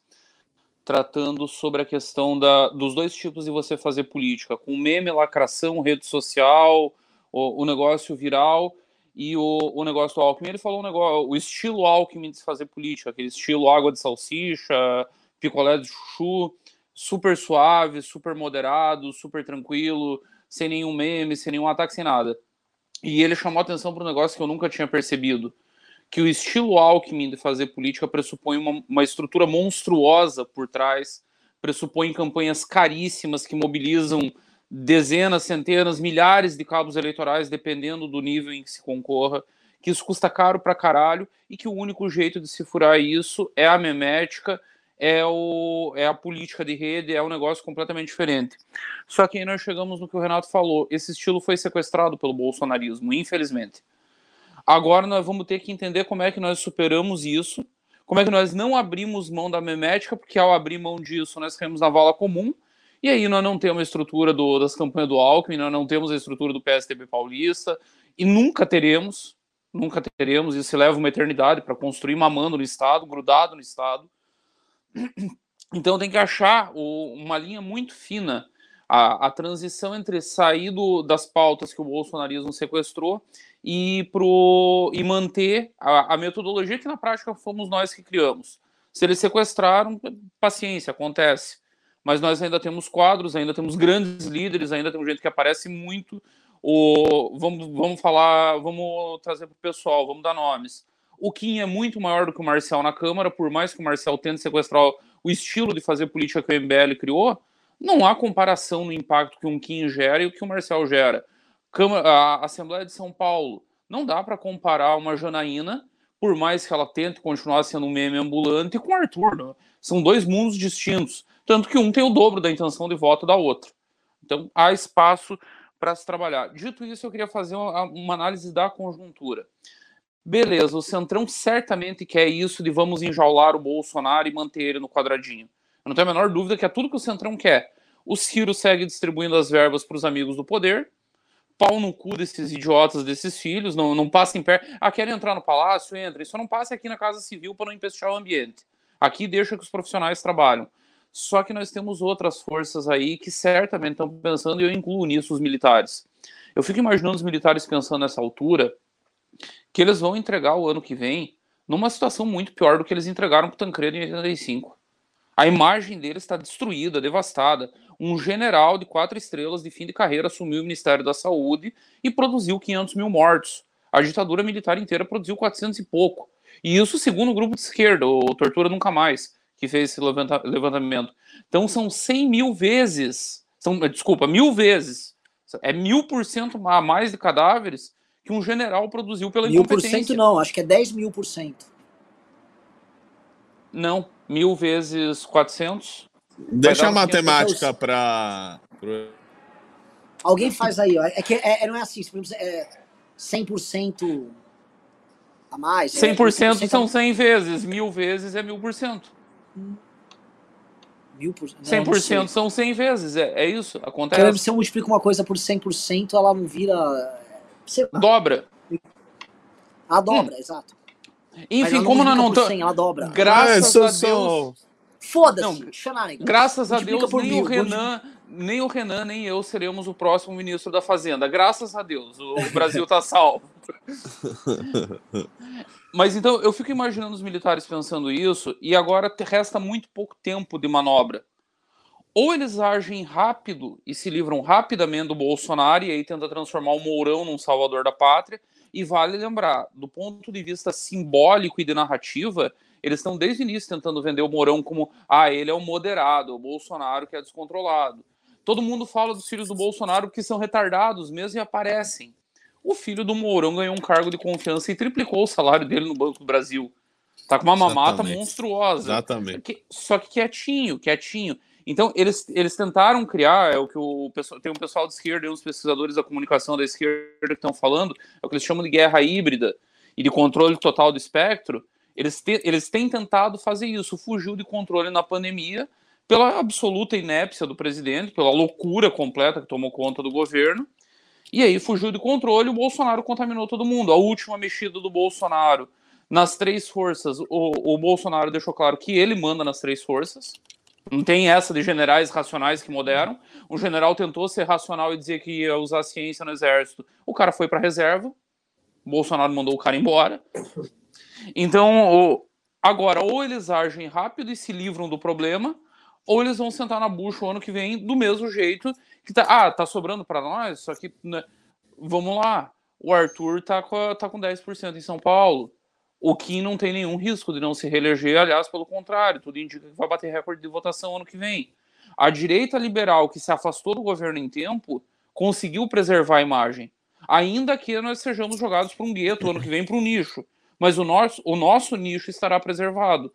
tratando sobre a questão dos dois tipos de você fazer política, com meme, lacração, rede social, o negócio viral e o negócio do Alckmin. Ele falou o estilo Alckmin de se fazer política, aquele estilo água de salsicha, picolé de chuchu, super suave, super moderado, super tranquilo, sem nenhum meme, sem nenhum ataque, sem nada. E ele chamou atenção para um negócio que eu nunca tinha percebido, que o estilo Alckmin de fazer política pressupõe uma estrutura monstruosa por trás, pressupõe campanhas caríssimas que mobilizam dezenas, centenas, milhares de cabos eleitorais, dependendo do nível em que se concorra, que isso custa caro pra caralho, e que o único jeito de se furar isso é a memética, é a política de rede, é um negócio completamente diferente. Só que aí nós chegamos no que o Renato falou. Esse estilo foi sequestrado pelo bolsonarismo, infelizmente. Agora nós vamos ter que entender como é que nós superamos isso, como é que nós não abrimos mão da memética, porque ao abrir mão disso nós caímos na vala comum, e aí nós não temos a estrutura das campanhas do Alckmin, nós não temos a estrutura do PSDB paulista, e nunca teremos, isso leva uma eternidade para construir mamando no Estado, grudado no Estado. Então tem que achar uma linha muito fina, a transição entre sair das pautas que o bolsonarismo sequestrou e manter a metodologia que na prática fomos nós que criamos. Se eles sequestraram, paciência, acontece. Mas nós ainda temos quadros, ainda temos grandes líderes, ainda temos gente que aparece muito. Vamos trazer para o pessoal, vamos dar nomes. O Kim é muito maior do que o Marcel na Câmara, por mais que o Marcel tente sequestrar o estilo de fazer política que o MBL criou, não há comparação no impacto que um Kim gera e o que o Marcel gera. A Assembleia de São Paulo, não dá para comparar uma Janaína, por mais que ela tente continuar sendo um meme ambulante, com o Arthur, né? São dois mundos distintos, tanto que um tem o dobro da intenção de voto da outra. Então há espaço para se trabalhar. Dito isso, eu queria fazer uma análise da conjuntura. Beleza, o Centrão certamente quer isso de vamos enjaular o Bolsonaro e manter ele no quadradinho. Eu não tenho a menor dúvida que é tudo que o Centrão quer. O Ciro segue distribuindo as verbas para os amigos do poder, pau no cu desses idiotas, desses filhos, não passa em pé. Querem entrar no palácio? Entra. Isso não passa aqui na Casa Civil para não empestear o ambiente. Aqui deixa que os profissionais trabalham. Só que nós temos outras forças aí que certamente estão pensando, e eu incluo nisso os militares. Eu fico imaginando os militares pensando nessa altura que eles vão entregar o ano que vem numa situação muito pior do que eles entregaram para o Tancredo em 85. A imagem deles está destruída, devastada. Um general de 4 estrelas de fim de carreira assumiu o Ministério da Saúde e produziu 500 mil mortos. A ditadura militar inteira produziu 400 e pouco. E isso segundo o grupo de esquerda, o Tortura Nunca Mais, que fez esse levantamento. Então são 100 mil vezes, é 1000% a mais de cadáveres que um general produziu pela incompetência. 1000% não, acho que é 10.000%. Não, 1000 vezes 400. Deixa a matemática para... Alguém faz aí, ó. É que não é assim, é 100% a mais. 100% é, são 100 vezes, 1000 vezes é 1000%. 100% são 100 vezes, é isso? Acontece. Quero, se eu multiplico uma coisa por 100%, ela não vira... Dobra. A dobra, exato. Enfim, como nós não estamos... Ela dobra. Graças a Deus... Foda-se, Xanarico. Graças a Deus, nem o Renan, nem eu seremos o próximo ministro da Fazenda. Graças a Deus, o Brasil está salvo. Mas então, eu fico imaginando os militares pensando isso, e agora resta muito pouco tempo de manobra. Ou eles agem rápido e se livram rapidamente do Bolsonaro e aí tenta transformar o Mourão num salvador da pátria. E vale lembrar, do ponto de vista simbólico e de narrativa, eles estão desde o início tentando vender o Mourão como ele é o moderado, o Bolsonaro que é descontrolado. Todo mundo fala dos filhos do Bolsonaro que são retardados mesmo e aparecem. O filho do Mourão ganhou um cargo de confiança e triplicou o salário dele no Banco do Brasil. Tá com uma mamata monstruosa. Exatamente. Só que quietinho. Então, eles tentaram criar, é o que tem um pessoal de esquerda e uns pesquisadores da comunicação da esquerda que estão falando, é o que eles chamam de guerra híbrida e de controle total do espectro. Eles têm tentado fazer isso, fugiu de controle na pandemia pela absoluta inépcia do presidente, pela loucura completa que tomou conta do governo, e aí fugiu de controle, o Bolsonaro contaminou todo mundo. A última mexida do Bolsonaro nas três forças, o Bolsonaro deixou claro que ele manda nas três forças, não tem essa de generais racionais que moderam. O general tentou ser racional e dizer que ia usar ciência no exército, o cara foi para a reserva, o Bolsonaro mandou o cara embora. Então, agora, ou eles agem rápido e se livram do problema, ou eles vão sentar na bucha o ano que vem do mesmo jeito que tá sobrando para nós, só que, né, vamos lá, o Arthur tá com 10% em São Paulo, o Kim não tem nenhum risco de não se reeleger, aliás, pelo contrário, tudo indica que vai bater recorde de votação ano que vem. A direita liberal que se afastou do governo em tempo conseguiu preservar a imagem, ainda que nós sejamos jogados para um gueto ano que vem, para um nicho. Mas o nosso nicho estará preservado.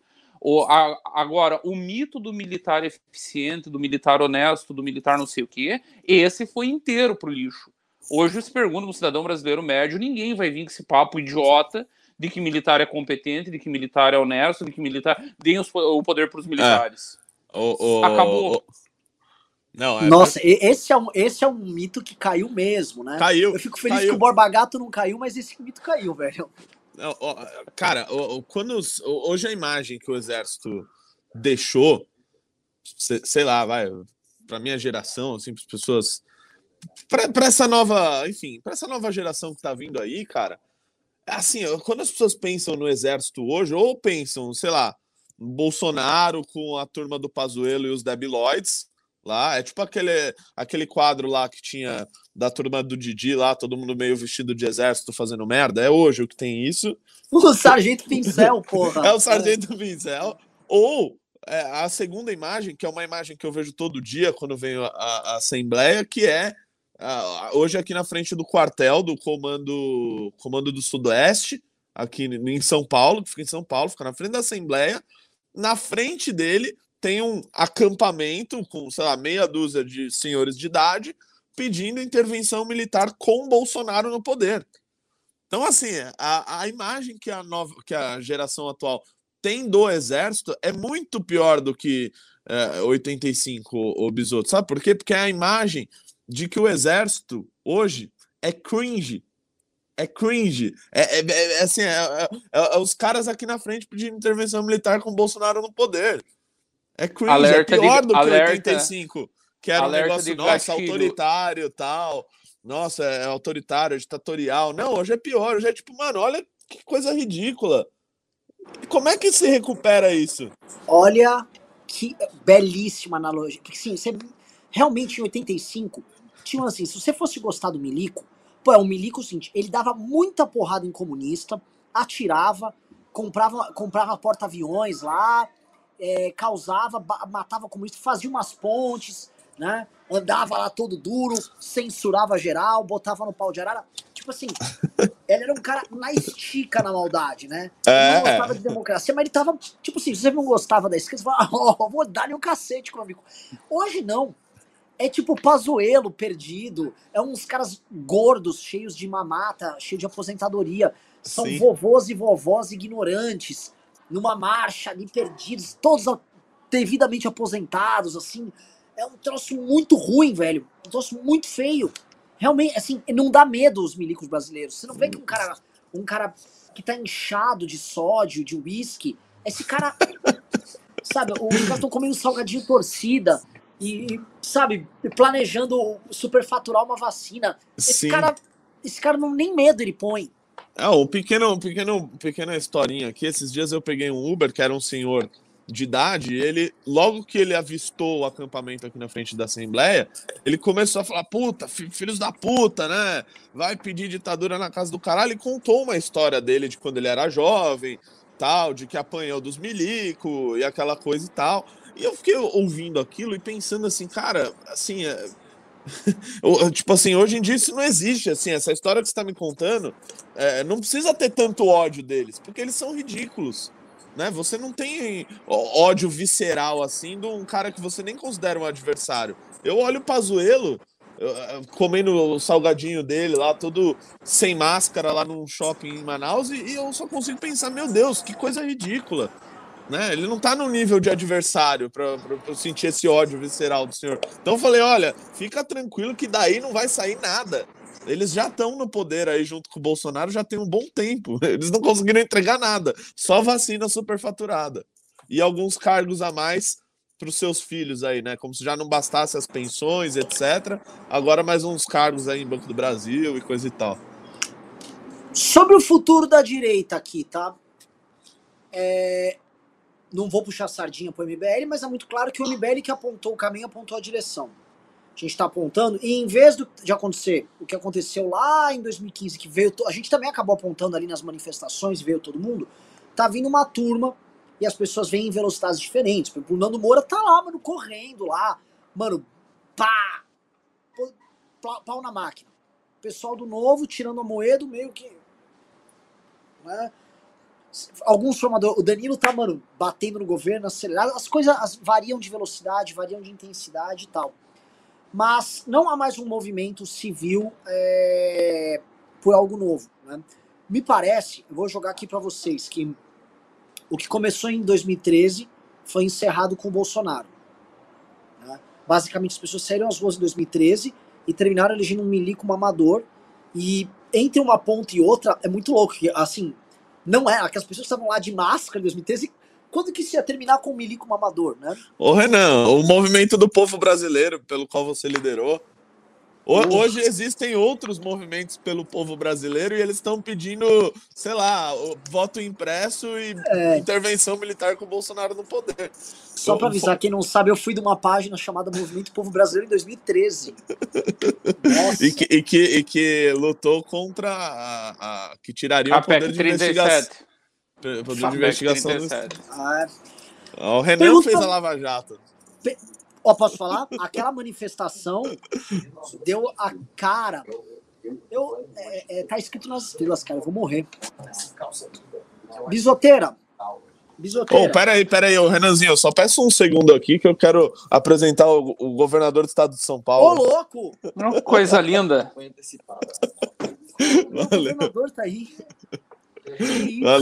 Agora, o mito do militar eficiente, do militar honesto, do militar não sei o quê, esse foi inteiro pro lixo. Hoje, se pergunta um cidadão brasileiro médio, ninguém vai vir com esse papo idiota de que militar é competente, de que militar é honesto, de que militar... Deem o poder para os militares. Acabou. Não, nossa, mas... esse é um mito que caiu mesmo, né? Caiu. Eu fico feliz que o Borba Gato não caiu, mas esse mito caiu, velho. Cara, hoje a imagem que o Exército deixou, sei lá, vai, pra minha geração, assim, as pessoas... Pra essa nova, enfim, pra essa nova geração que tá vindo aí, cara, assim, quando as pessoas pensam no Exército hoje, ou pensam, sei lá, Bolsonaro com a turma do Pazuello e os debiloides, lá, é tipo aquele quadro lá que tinha da turma do Didi lá, todo mundo meio vestido de exército fazendo merda, é hoje o que tem isso. O Sargento Pincel, porra. É o Sargento Pincel. Ou a segunda imagem, que é uma imagem que eu vejo todo dia quando venho à Assembleia, que é hoje aqui na frente do quartel do Comando do Sudoeste, aqui em São Paulo, que fica em São Paulo, fica na frente da Assembleia, na frente dele tem um acampamento com, sei lá, meia dúzia de senhores de idade pedindo intervenção militar com Bolsonaro no poder. Então, assim, a imagem que a geração atual tem do Exército é muito pior do que 85, o Bisotto. Sabe por quê? Porque é a imagem de que o Exército, hoje, é cringe. É cringe. Assim, os caras aqui na frente pedindo intervenção militar com Bolsonaro no poder. É cringe, alerta, é pior do que alerta, 85, que era um negócio, nossa, autoritário e tal, nossa, é autoritário, ditatorial. Não, hoje é pior, hoje é tipo, mano, olha que coisa ridícula. Como é que se recupera isso? Olha que belíssima analogia. Porque, sim, você, realmente em 85, tinha assim, se você fosse gostar do Milico, pô, é um Milico, assim, ele dava muita porrada em comunista, atirava, comprava porta-aviões lá, causava, matava comunista, fazia umas pontes, né? Andava lá todo duro, censurava geral, botava no pau de arara. Tipo assim, ele era um cara na estica, na maldade, né? Ele não gostava de democracia, mas ele tava, tipo assim, se você não gostava da esquerda, você falava, vou dar-lhe um cacete com o amigo. Hoje não. É tipo Pazuello perdido, é uns caras gordos, cheios de mamata, cheios de aposentadoria. São Sim. vovôs e vovós ignorantes, numa marcha ali, perdidos, todos devidamente aposentados, assim. É um troço muito ruim, velho. Um troço muito feio. Realmente, assim, não dá medo os milicos brasileiros. Você não vê que um cara que tá inchado de sódio, de uísque, esse cara, sabe, os caras estão comendo salgadinho torcida e, sabe, planejando superfaturar uma vacina. Esse cara não, nem medo ele põe. Pequena historinha aqui. Esses dias eu peguei um Uber, que era um senhor de idade, ele, logo que ele avistou o acampamento aqui na frente da Assembleia, ele começou a falar, puta, filhos da puta, né? Vai pedir ditadura na casa do caralho. E contou uma história dele de quando ele era jovem, tal, de que apanhou dos milico e aquela coisa e tal. E eu fiquei ouvindo aquilo e pensando assim, cara, assim... tipo assim, hoje em dia isso não existe, assim, essa história que você tá me contando, não precisa ter tanto ódio deles, porque eles são ridículos, né? Você não tem ódio visceral assim de um cara que você nem considera um adversário. Eu olho o Pazuello comendo o salgadinho dele lá, todo sem máscara lá num shopping em Manaus, e eu só consigo pensar, meu Deus, que coisa ridícula. Né? Ele não tá no nível de adversário pra eu sentir esse ódio visceral do senhor. Então eu falei, olha, fica tranquilo que daí não vai sair nada. Eles já estão no poder aí junto com o Bolsonaro já tem um bom tempo. Eles não conseguiram entregar nada. Só vacina superfaturada. E alguns cargos a mais pros seus filhos aí, né? Como se já não bastasse as pensões, etc. Agora mais uns cargos aí em Banco do Brasil e coisa e tal. Sobre o futuro da direita aqui, tá? Não vou puxar sardinha pro MBL, mas é muito claro que o MBL que apontou o caminho, apontou a direção. A gente tá apontando, e em vez de acontecer o que aconteceu lá em 2015, que veio, a gente também acabou apontando ali nas manifestações, veio todo mundo, tá vindo uma turma, e as pessoas vêm em velocidades diferentes. Por exemplo, o Nando Moura tá lá, mano, correndo lá, mano, pá! Pau na máquina. O pessoal do Novo, tirando a moeda, meio que... né? Alguns formadores, o Danilo tá, mano, batendo no governo, acelerado, as coisas variam de velocidade, variam de intensidade e tal. mas não há mais um movimento civil por algo novo, né? Me parece, eu vou jogar aqui para vocês, que o que começou em 2013 foi encerrado com o Bolsonaro, né? Basicamente, as pessoas saíram às ruas em 2013 e terminaram elegendo um milico, um amador, e entre uma ponta e outra é muito louco, que, assim, não é, que as pessoas estavam lá de máscara em 2013, quando que isso ia terminar com o milico mamador, né? Ô Renan, o movimento do povo brasileiro, pelo qual você liderou, hoje existem outros movimentos pelo povo brasileiro e eles estão pedindo, sei lá, voto impresso e intervenção militar com o Bolsonaro no poder. Só para avisar, quem não sabe, eu fui de uma página chamada Movimento Povo Brasileiro em 2013. Nossa. E que lutou contra a que tiraria o poder de investigação. Poder de investigação do Estado. O Renan fez a Lava Jato. Ó, posso falar? Aquela manifestação deu a cara. Tá escrito nas estrelas, cara. Eu vou morrer. Bisoteira. Oh, peraí, Renanzinho. Eu só peço um segundo aqui que eu quero apresentar o governador do estado de São Paulo. Ô, louco! Coisa linda. Foi antecipada. O governador tá aí.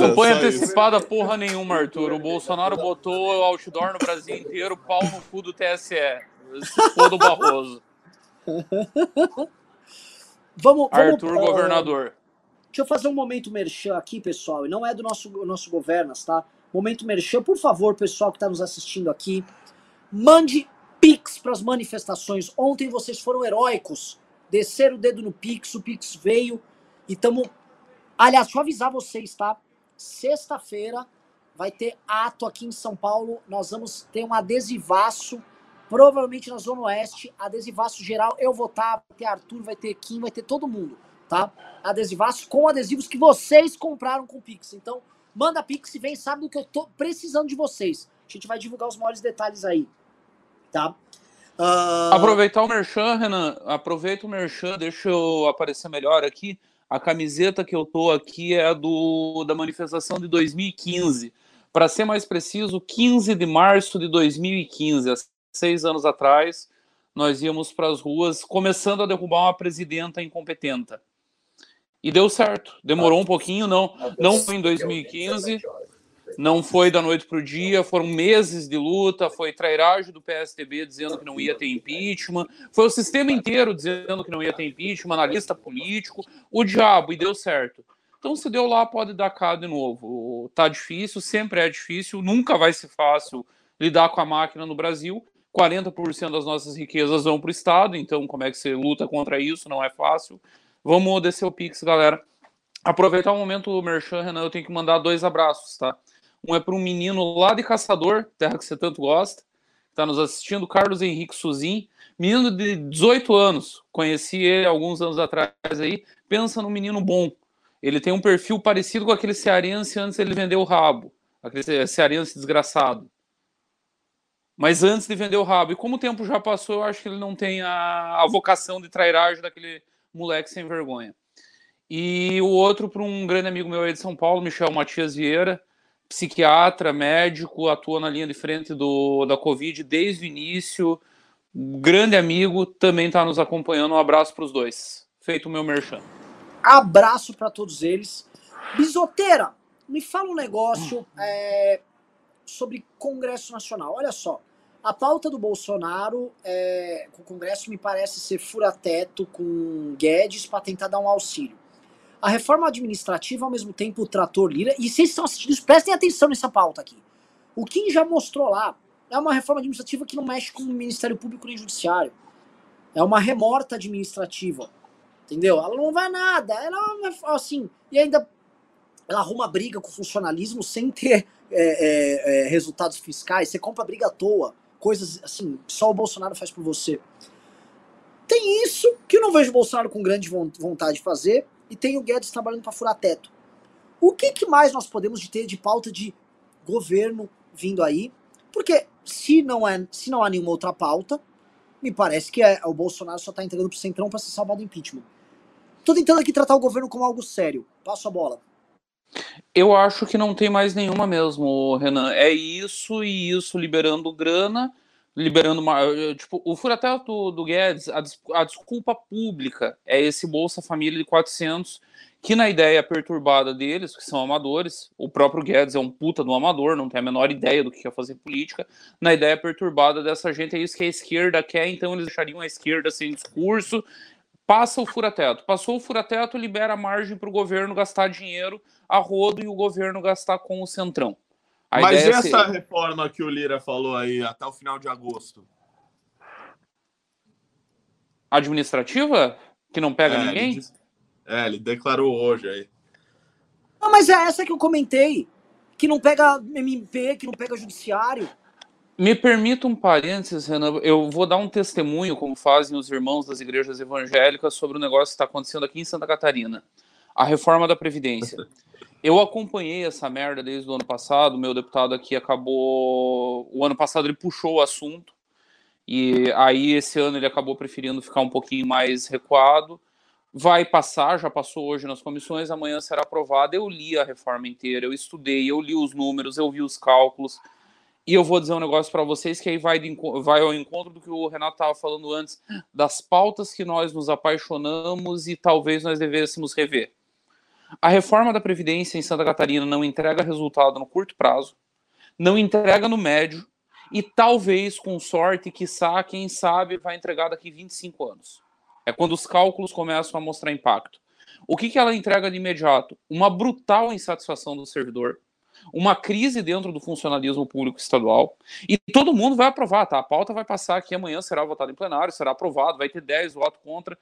Campanha antecipada porra nenhuma, Arthur. O Bolsonaro botou o outdoor no Brasil inteiro, pau no cu do TSE. Esse pô do Barroso. Arthur, governador. Deixa eu fazer um momento merchan aqui, pessoal. E não é do nosso Governas, tá? Momento merchan, por favor, pessoal que tá nos assistindo aqui. Mande pix pras manifestações. Ontem vocês foram heróicos. Desceram o dedo no pix, o pix veio e tamo... Aliás, deixa eu avisar vocês, tá? Sexta-feira vai ter ato aqui em São Paulo. Nós vamos ter um adesivaço, provavelmente na Zona Oeste. Adesivaço geral, eu vou estar, vai ter Arthur, vai ter Kim, vai ter todo mundo, tá? Adesivaço com adesivos que vocês compraram com Pix. Então, manda Pix e vem, sabe do que eu tô precisando de vocês. A gente vai divulgar os maiores detalhes aí, tá? Aproveitar o merchan, Renan. Aproveita o merchan, deixa eu aparecer melhor aqui. A camiseta que eu tô aqui é da manifestação de 2015. Para ser mais preciso, 15 de março de 2015, há 6 anos atrás, nós íamos para as ruas começando a derrubar uma presidenta incompetente. E deu certo. Demorou um pouquinho, não foi em 2015, não foi da noite para o dia, foram meses de luta, foi trairagem do PSDB dizendo que não ia ter impeachment, foi o sistema inteiro dizendo que não ia ter impeachment, analista político, o diabo, e deu certo. Então se deu lá, pode dar cá de novo. Tá difícil, sempre é difícil, nunca vai ser fácil lidar com a máquina no Brasil, 40% das nossas riquezas vão para o Estado, então como é que você luta contra isso? Não é fácil. Vamos descer o Pix, galera. Aproveitar o momento, merchan, Renan, eu tenho que mandar 2 abraços, tá? Um é para um menino lá de Caçador, terra que você tanto gosta, que está nos assistindo, Carlos Henrique Suzin, menino de 18 anos, conheci ele alguns anos atrás aí, pensa num menino bom. Ele tem um perfil parecido com aquele cearense antes ele vender o rabo, aquele cearense desgraçado. Mas antes de vender o rabo, e como o tempo já passou, eu acho que ele não tem a vocação de trairagem daquele moleque sem vergonha. E o outro para um grande amigo meu aí de São Paulo, Michel Matias Vieira, psiquiatra, médico, atua na linha de frente da Covid desde o início, grande amigo, também está nos acompanhando. Um abraço para os dois. Feito o meu merchan. Abraço para todos eles. Bisoteira, me fala um negócio sobre Congresso Nacional. Olha só, a pauta do Bolsonaro com o Congresso me parece ser fura-teto com Guedes para tentar dar um auxílio. A reforma administrativa, ao mesmo tempo, o trator Lira. E vocês estão assistindo isso, prestem atenção nessa pauta aqui. O Kim já mostrou lá, é uma reforma administrativa que não mexe com o Ministério Público nem Judiciário. É uma remorta administrativa, entendeu? Ela não vai nada, ela assim, e ainda ela arruma briga com o funcionalismo sem ter resultados fiscais, você compra briga à toa, coisas assim, só o Bolsonaro faz por você. Tem isso que eu não vejo o Bolsonaro com grande vontade de fazer, e tem o Guedes trabalhando para furar teto. O que mais nós podemos ter de pauta de governo vindo aí? Porque se não há nenhuma outra pauta, me parece que o Bolsonaro só está entregando pro Centrão para se salvar do impeachment. Tô tentando aqui tratar o governo como algo sério. Passo a bola. Eu acho que não tem mais nenhuma mesmo, Renan. É isso e isso liberando grana, liberando uma... Tipo, o furatel do Guedes, a desculpa pública é esse Bolsa Família de 400, que na ideia perturbada deles, que são amadores, o próprio Guedes é um puta do amador, não tem a menor ideia do que quer fazer política, na ideia perturbada dessa gente é isso que a esquerda quer, então eles deixariam a esquerda sem discurso, passa o furateto. Passou o furateto, libera margem para o governo gastar dinheiro a rodo e o governo gastar com o Centrão. A Mas essa reforma que o Lira falou aí, até o final de agosto? Administrativa? Que não pega ninguém? Ele declarou hoje aí. Não, mas é essa que eu comentei, que não pega MP, que não pega judiciário. Me permita um parênteses, Renan, eu vou dar um testemunho, como fazem os irmãos das igrejas evangélicas, sobre o negócio que está acontecendo aqui em Santa Catarina. A reforma da Previdência. Eu acompanhei essa merda desde o ano passado, meu deputado aqui acabou... O ano passado ele puxou o assunto, e aí esse ano ele acabou preferindo ficar um pouquinho mais recuado. Vai passar, já passou hoje nas comissões, amanhã será aprovada. Eu li a reforma inteira, eu estudei, eu li os números, eu vi os cálculos, e eu vou dizer um negócio para vocês que aí vai ao encontro do que o Renato estava falando antes, das pautas que nós nos apaixonamos e talvez nós devêssemos rever. A reforma da Previdência em Santa Catarina não entrega resultado no curto prazo, não entrega no médio e talvez, com sorte, quiçá, quem sabe, vai entregar daqui 25 anos. É quando os cálculos começam a mostrar impacto. O que ela entrega de imediato? Uma brutal insatisfação do servidor, uma crise dentro do funcionalismo público estadual, e todo mundo vai aprovar, tá? A pauta vai passar aqui, amanhã será votada em plenário, será aprovado, vai ter 10 votos contra...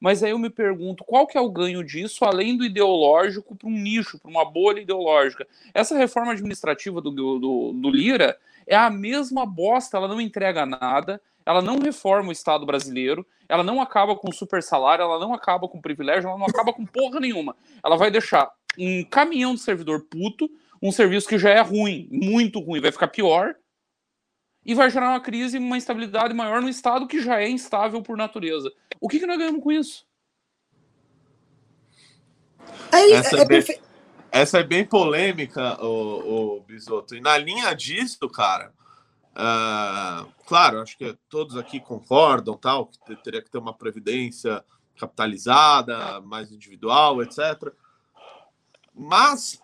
Mas aí eu me pergunto, qual que é o ganho disso, além do ideológico, para um nicho, para uma bolha ideológica? Essa reforma administrativa do Lira é a mesma bosta, ela não entrega nada, ela não reforma o Estado brasileiro, ela não acaba com super salário, ela não acaba com privilégio, ela não acaba com porra nenhuma. Ela vai deixar um caminhão de servidor puto, um serviço que já é ruim, muito ruim, vai ficar pior, e vai gerar uma crise e uma instabilidade maior no Estado que já é instável por natureza. O que nós ganhamos com isso? Essa é bem polêmica, o Bisotto. E na linha disso, cara, claro, acho que todos aqui concordam, tal, que teria que ter uma previdência capitalizada, mais individual, etc., mas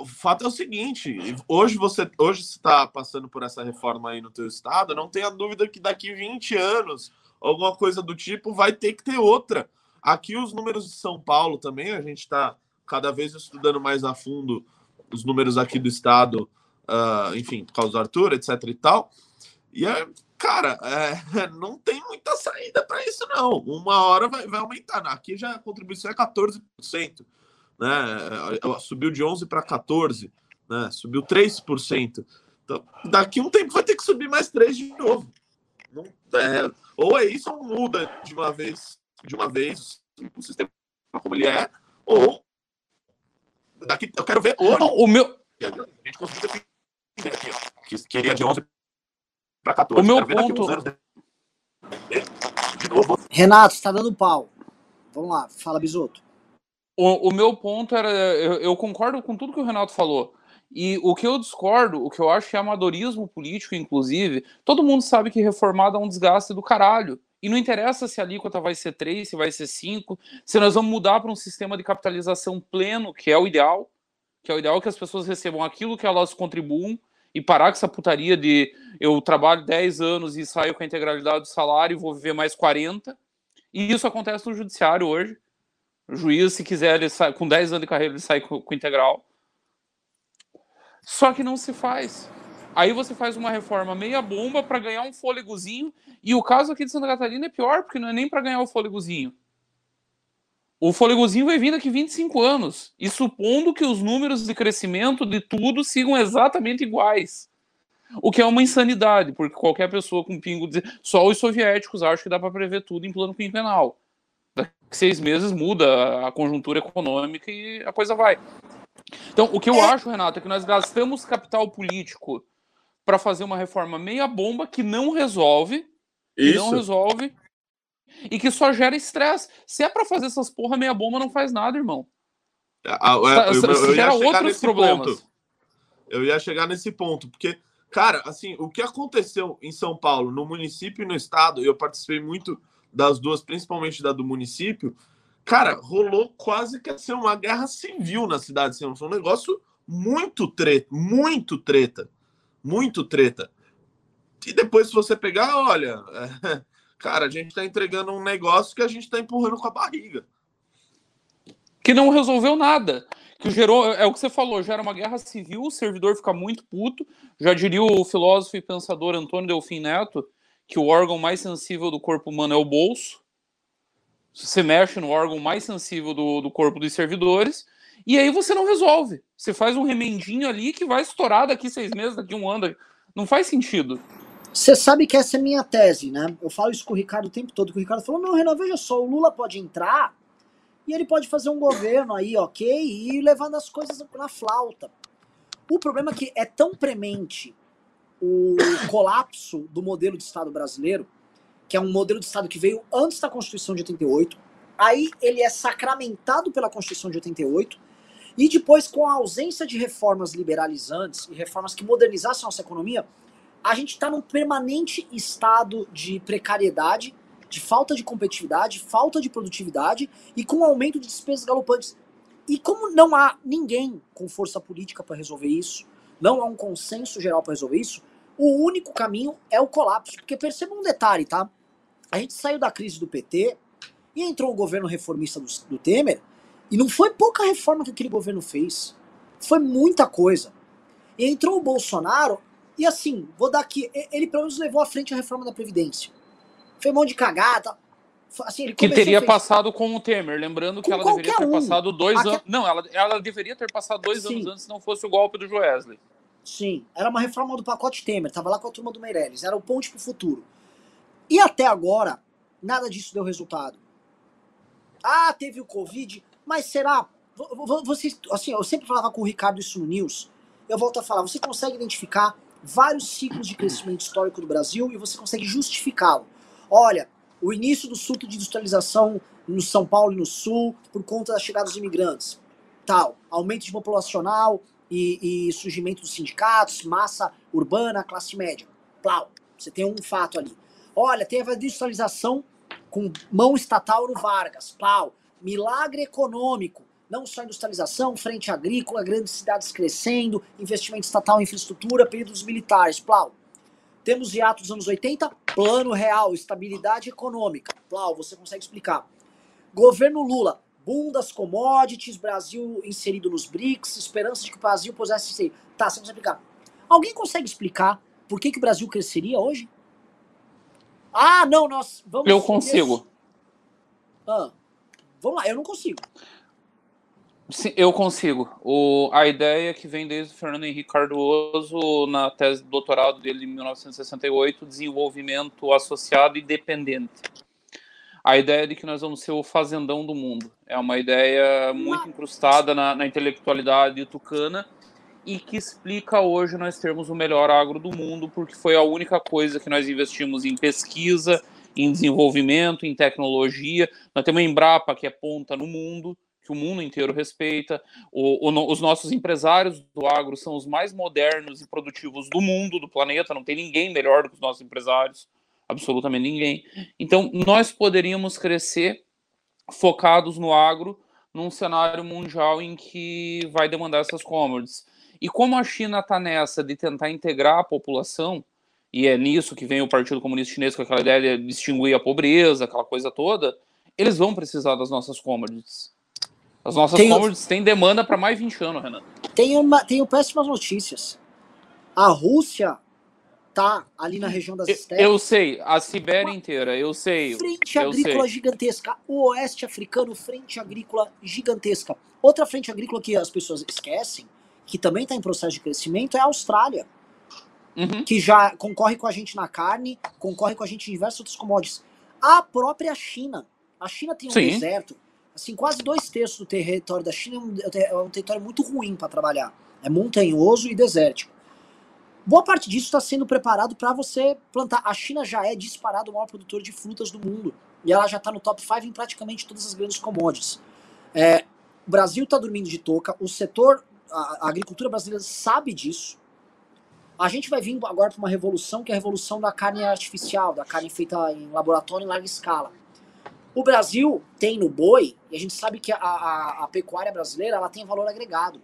o fato é o seguinte, hoje você está passando por essa reforma aí no teu estado, não tenha dúvida que daqui 20 anos, alguma coisa do tipo, vai ter que ter outra. Aqui os números de São Paulo também, a gente está cada vez estudando mais a fundo os números aqui do estado, enfim, por causa do Arthur, etc e tal. E, cara, não tem muita saída para isso não. Uma hora vai aumentar. Aqui já a contribuição é 14%. Né? Subiu de 11 para 14, né? Subiu 3%. Então, daqui um tempo vai ter que subir mais 3 de novo. Ou é isso ou muda de uma vez o sistema como ele é, ou daqui eu quero ver hoje. O meu a gente conseguiu queria de 11 para 14. O meu ponto de novo. Renato, você está dando pau. Vamos lá, fala, Bisotto. O meu ponto era... Eu concordo com tudo que o Renato falou. E o que eu discordo, o que eu acho que é amadorismo político, inclusive, todo mundo sabe que reformar dá um desgaste do caralho. E não interessa se a alíquota vai ser 3, se vai ser 5, se nós vamos mudar para um sistema de capitalização pleno, que é o ideal, que as pessoas recebam aquilo que elas contribuem e parar com essa putaria de eu trabalho 10 anos e saio com a integralidade do salário e vou viver mais 40. E isso acontece no judiciário hoje. O juiz, se quiser, ele sai, com 10 anos de carreira, ele sai com integral. Só que não se faz. Aí você faz uma reforma meia bomba para ganhar um fôlegozinho. E o caso aqui de Santa Catarina é pior, porque não é nem para ganhar o fôlegozinho. O fôlegozinho vai vir daqui 25 anos. E supondo que os números de crescimento de tudo sigam exatamente iguais. O que é uma insanidade, porque qualquer pessoa com pingo... Só os soviéticos acham que dá para prever tudo em plano quinquenal. Daqui 6 meses muda a conjuntura econômica e a coisa vai. Então, o que eu acho, Renato, é que nós gastamos capital político para fazer uma reforma meia bomba que não resolve, e que só gera estresse. Se é para fazer essas porra meia bomba, não faz nada, irmão. Gera outros problemas. Eu ia chegar nesse ponto, porque Cara, assim, o que aconteceu em São Paulo, no município e no estado, eu participei muito das duas, principalmente da do município, cara, rolou quase que assim, uma guerra civil na cidade. Assim, foi um negócio muito treta. E depois, se você pegar, olha, cara, a gente tá entregando um negócio que a gente tá empurrando com a barriga. Que não resolveu nada. Que gerou, é o que você falou, gera uma guerra civil, o servidor fica muito puto. Já diria o filósofo e pensador Antônio Delfim Neto que o órgão mais sensível do corpo humano é o bolso. Você mexe no órgão mais sensível do corpo dos servidores e aí você não resolve. Você faz um remendinho ali que vai estourar daqui 6 meses, daqui 1 ano. Não faz sentido. Você sabe que essa é minha tese, né? Eu falo isso com o Ricardo o tempo todo, que o Ricardo falou, não, Renan, veja só, o Lula pode entrar e ele pode fazer um governo aí, ok, e levando as coisas na flauta. O problema é que é tão premente o colapso do modelo de Estado brasileiro, que é um modelo de Estado que veio antes da Constituição de 88, aí ele é sacramentado pela Constituição de 88, e depois, com a ausência de reformas liberalizantes e reformas que modernizassem a nossa economia, a gente está num permanente estado de precariedade, de falta de competitividade, falta de produtividade e com aumento de despesas galopantes. E como não há ninguém com força política para resolver isso, não há um consenso geral para resolver isso, o único caminho é o colapso. Porque perceba um detalhe, tá? A gente saiu da crise do PT e entrou o governo reformista do Temer e não foi pouca reforma que aquele governo fez. Foi muita coisa. E entrou o Bolsonaro e assim, vou dar aqui, ele pelo menos levou à frente a reforma da Previdência. Foi um monte de cagada. Assim, ele que teria passado com o Temer. Lembrando que ela deveria ter passado 2 anos... Não, ela deveria ter passado 2 anos antes se não fosse o golpe do Joesley. Sim, era uma reforma do pacote Temer. Estava lá com a turma do Meirelles. Era o ponte para o futuro. E até agora, nada disso deu resultado. Ah, teve o Covid, mas será... Vocês, assim, eu sempre falava com o Ricardo isso no News. Eu volto a falar. Você consegue identificar vários ciclos de crescimento histórico do Brasil e você consegue justificá-lo. Olha, o início do surto de industrialização no São Paulo e no Sul por conta da chegada dos imigrantes. Tal, aumento de populacional e surgimento dos sindicatos, massa urbana, classe média. Plau, você tem um fato ali. Olha, teve a industrialização com mão estatal no Vargas. Plau, milagre econômico. Não só industrialização, frente agrícola, grandes cidades crescendo, investimento estatal em infraestrutura, períodos militares. Plau. Temos hiato dos anos 80, plano real, estabilidade econômica. Plau, você consegue explicar. Governo Lula, boom das commodities, Brasil inserido nos BRICS, esperança de que o Brasil pudesse ser. Tá, você consegue explicar. Alguém consegue explicar por que o Brasil cresceria hoje? Ah, não, nós vamos... Eu consigo. Ah, vamos lá, eu não consigo. Sim, eu consigo. A ideia que vem desde o Fernando Henrique Cardoso na tese de doutorado dele em 1968, desenvolvimento associado e dependente. A ideia de que nós vamos ser o fazendão do mundo. É uma ideia muito incrustada na intelectualidade tucana e que explica hoje nós termos o melhor agro do mundo, porque foi a única coisa que nós investimos em pesquisa, em desenvolvimento, em tecnologia. Nós temos a Embrapa, que é ponta no mundo, que o mundo inteiro respeita, os nossos empresários do agro são os mais modernos e produtivos do mundo, do planeta, não tem ninguém melhor do que os nossos empresários, absolutamente ninguém. Então, nós poderíamos crescer focados no agro, num cenário mundial em que vai demandar essas commodities. E como a China está nessa de tentar integrar a população, e é nisso que vem o Partido Comunista Chinês com aquela ideia de extinguir a pobreza, aquela coisa toda, eles vão precisar das nossas commodities. As nossas commodities têm demanda para mais 20 anos, Renan. Tenho péssimas notícias. A Rússia tá ali na região das estepes. Eu sei, a Sibéria inteira, eu sei. Frente agrícola gigantesca. O oeste africano, frente agrícola gigantesca. Outra frente agrícola que as pessoas esquecem, que também está em processo de crescimento, é a Austrália. Uhum. Que já concorre com a gente na carne, concorre com a gente em diversos outros commodities. A própria China. A China tem um deserto. Assim, quase 2/3 do território da China é um território muito ruim para trabalhar. É montanhoso e desértico. Boa parte disso está sendo preparado para você plantar. A China já é disparado o maior produtor de frutas do mundo. E ela já está no top 5 em praticamente todas as grandes commodities. O Brasil está dormindo de touca. A agricultura brasileira sabe disso. A gente vai vir agora para uma revolução que é a revolução da carne artificial, da carne feita em laboratório em larga escala. O Brasil tem no boi, e a gente sabe que a pecuária brasileira ela tem valor agregado.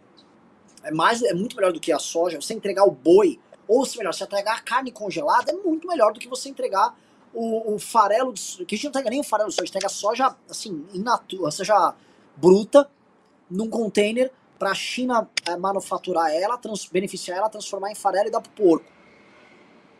É muito melhor do que a soja. Você entregar o boi, ou se melhor, você entregar a carne congelada, é muito melhor do que você entregar o farelo, que a gente não entrega nem o farelo de soja, a gente entrega soja, assim, in natura, soja bruta, num container, para a China manufaturar ela, beneficiar ela, transformar em farelo e dar pro porco.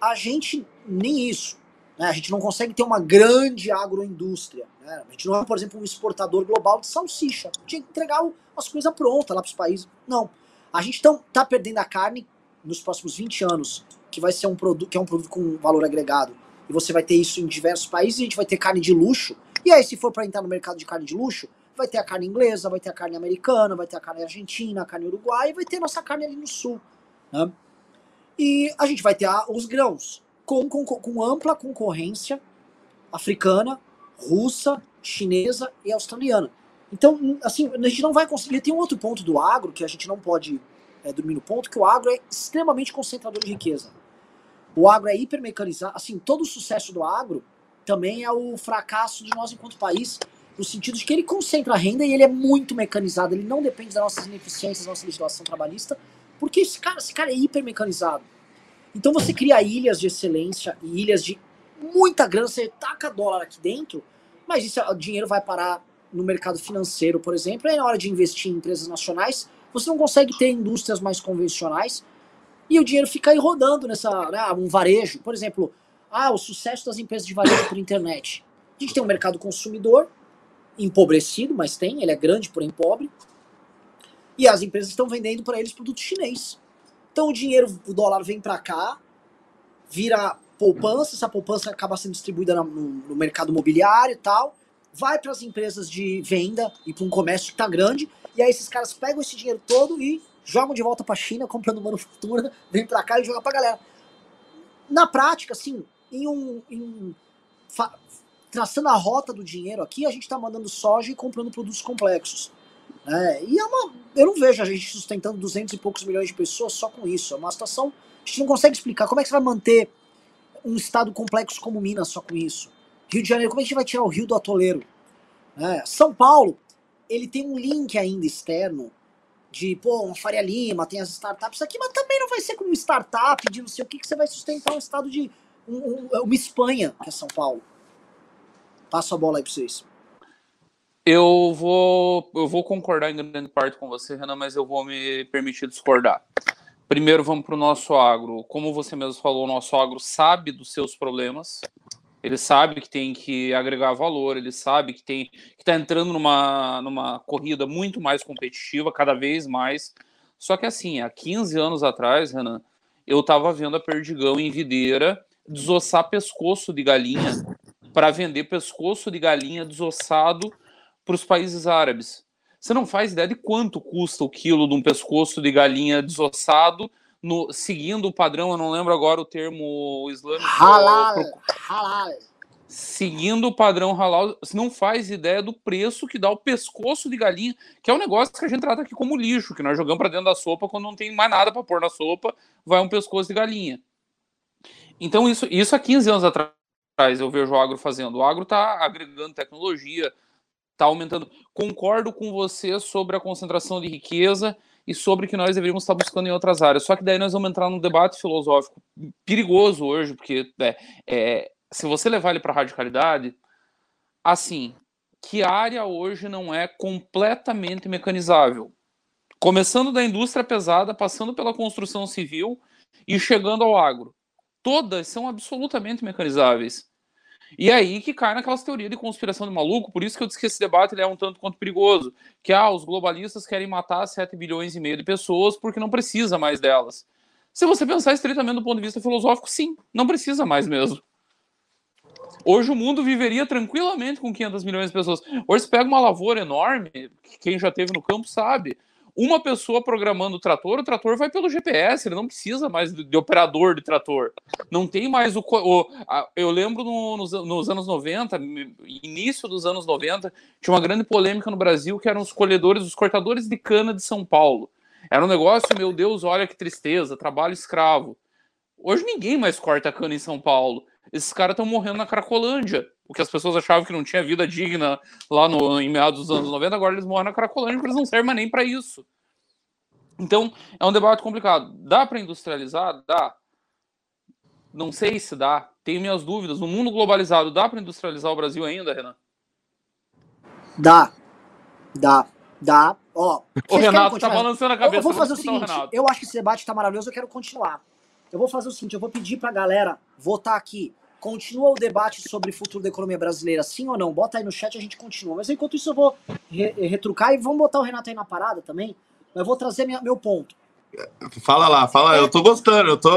A gente, nem isso, né? A gente não consegue ter uma grande agroindústria, né? A gente não é, por exemplo, um exportador global de salsicha, tinha que entregar as coisas prontas lá pros países, não. A gente então tá perdendo a carne nos próximos 20 anos, que vai ser um produto, que é um produto com valor agregado, e você vai ter isso em diversos países, e a gente vai ter carne de luxo, e aí se for para entrar no mercado de carne de luxo, vai ter a carne inglesa, vai ter a carne americana, vai ter a carne argentina, a carne uruguaia, e vai ter a nossa carne ali no sul, né? E a gente vai ter os grãos, com ampla concorrência africana, russa, chinesa e australiana. Então, assim, a gente não vai conseguir... Tem um outro ponto do agro, que a gente não pode dormir no ponto, que o agro é extremamente concentrador de riqueza. O agro é hipermecanizado, assim, todo o sucesso do agro também é o fracasso de nós enquanto país, no sentido de que ele concentra a renda e ele é muito mecanizado, ele não depende das nossas ineficiências, da nossa legislação trabalhista, porque esse cara é hipermecanizado. Então você cria ilhas de excelência e ilhas de muita grana, você taca dólar aqui dentro, mas isso, o dinheiro vai parar no mercado financeiro, por exemplo, e na hora de investir em empresas nacionais, você não consegue ter indústrias mais convencionais e o dinheiro fica aí rodando nessa, né, um varejo. Por exemplo, o sucesso das empresas de varejo por internet. A gente tem um mercado consumidor, empobrecido, mas tem, ele é grande, porém pobre, e as empresas estão vendendo para eles produto chinês. Então o dinheiro, o dólar vem para cá, vira poupança, essa poupança acaba sendo distribuída no mercado imobiliário e tal, vai para as empresas de venda e para um comércio que está grande, e aí esses caras pegam esse dinheiro todo e jogam de volta para a China, comprando manufatura, vem para cá e joga para a galera. Na prática, assim, traçando a rota do dinheiro aqui, a gente tá mandando soja e comprando produtos complexos. Eu não vejo a gente sustentando 200 e poucos milhões de pessoas só com isso. É uma situação... A gente não consegue explicar. Como é que você vai manter um estado complexo como Minas só com isso? Rio de Janeiro, como é que a gente vai tirar o Rio do atoleiro? São Paulo, ele tem um link ainda externo de, uma Faria Lima, tem as startups aqui, mas também não vai ser como uma startup de não sei o que você vai sustentar um estado de... uma Espanha, que é São Paulo. Passo a bola aí para vocês. Eu vou concordar em grande parte com você, Renan, mas eu vou me permitir discordar. Primeiro, vamos para o nosso agro. Como você mesmo falou, o nosso agro sabe dos seus problemas. Ele sabe que tem que agregar valor, ele sabe que está entrando numa corrida muito mais competitiva, cada vez mais. Só que assim, há 15 anos atrás, Renan, eu estava vendo a Perdigão em Videira desossar pescoço de galinha para vender pescoço de galinha desossado para os países árabes. Você não faz ideia de quanto custa o quilo de um pescoço de galinha desossado, seguindo o padrão, eu não lembro agora o termo islâmico. Halal. Halal. Seguindo o padrão halal, você não faz ideia do preço que dá o pescoço de galinha, que é um negócio que a gente trata aqui como lixo, que nós jogamos para dentro da sopa quando não tem mais nada para pôr na sopa, vai um pescoço de galinha. Então isso há 15 anos atrás. Eu vejo o agro fazendo. O agro está agregando tecnologia, está aumentando. Concordo com você sobre a concentração de riqueza e sobre que nós deveríamos estar buscando em outras áreas. Só que daí nós vamos entrar num debate filosófico perigoso hoje, porque se você levar ele para a radicalidade, assim, que área hoje não é completamente mecanizável? Começando da indústria pesada, passando pela construção civil e chegando ao agro. Todas são absolutamente mecanizáveis. E aí que cai naquelas teorias de conspiração de maluco, por isso que eu disse que esse debate ele é um tanto quanto perigoso, que os globalistas querem matar 7 bilhões e meio de pessoas porque não precisa mais delas. Se você pensar estritamente do ponto de vista filosófico, sim, não precisa mais mesmo. Hoje o mundo viveria tranquilamente com 500 milhões de pessoas. Hoje você pega uma lavoura enorme, quem já esteve no campo sabe, uma pessoa programando o trator vai pelo GPS, ele não precisa mais de operador de trator. Não tem mais eu lembro nos anos 90, início dos anos 90, tinha uma grande polêmica no Brasil que eram os cortadores de cana de São Paulo. Era um negócio, meu Deus, olha que tristeza, trabalho escravo. Hoje ninguém mais corta cana em São Paulo. Esses caras estão morrendo na Cracolândia. O que as pessoas achavam que não tinha vida digna lá no, em meados dos anos 90, agora eles morrem na Cracolândia porque eles não servem mais nem para isso. Então, é um debate complicado. Dá para industrializar? Dá. Não sei se dá. Tenho minhas dúvidas. No mundo globalizado, dá para industrializar o Brasil ainda, Renan? Dá. Ó, o Renato tá balançando a cabeça. Eu vou fazer o seguinte, eu acho que esse debate tá maravilhoso, eu quero continuar. Eu vou fazer o seguinte, eu vou pedir pra galera votar aqui. Continua o debate sobre o futuro da economia brasileira, sim ou não? Bota aí no chat, a gente continua. Mas enquanto isso eu vou retrucar e vamos botar o Renato aí na parada também. Mas eu vou trazer meu ponto. Fala lá, fala. Eu tô gostando, eu tô...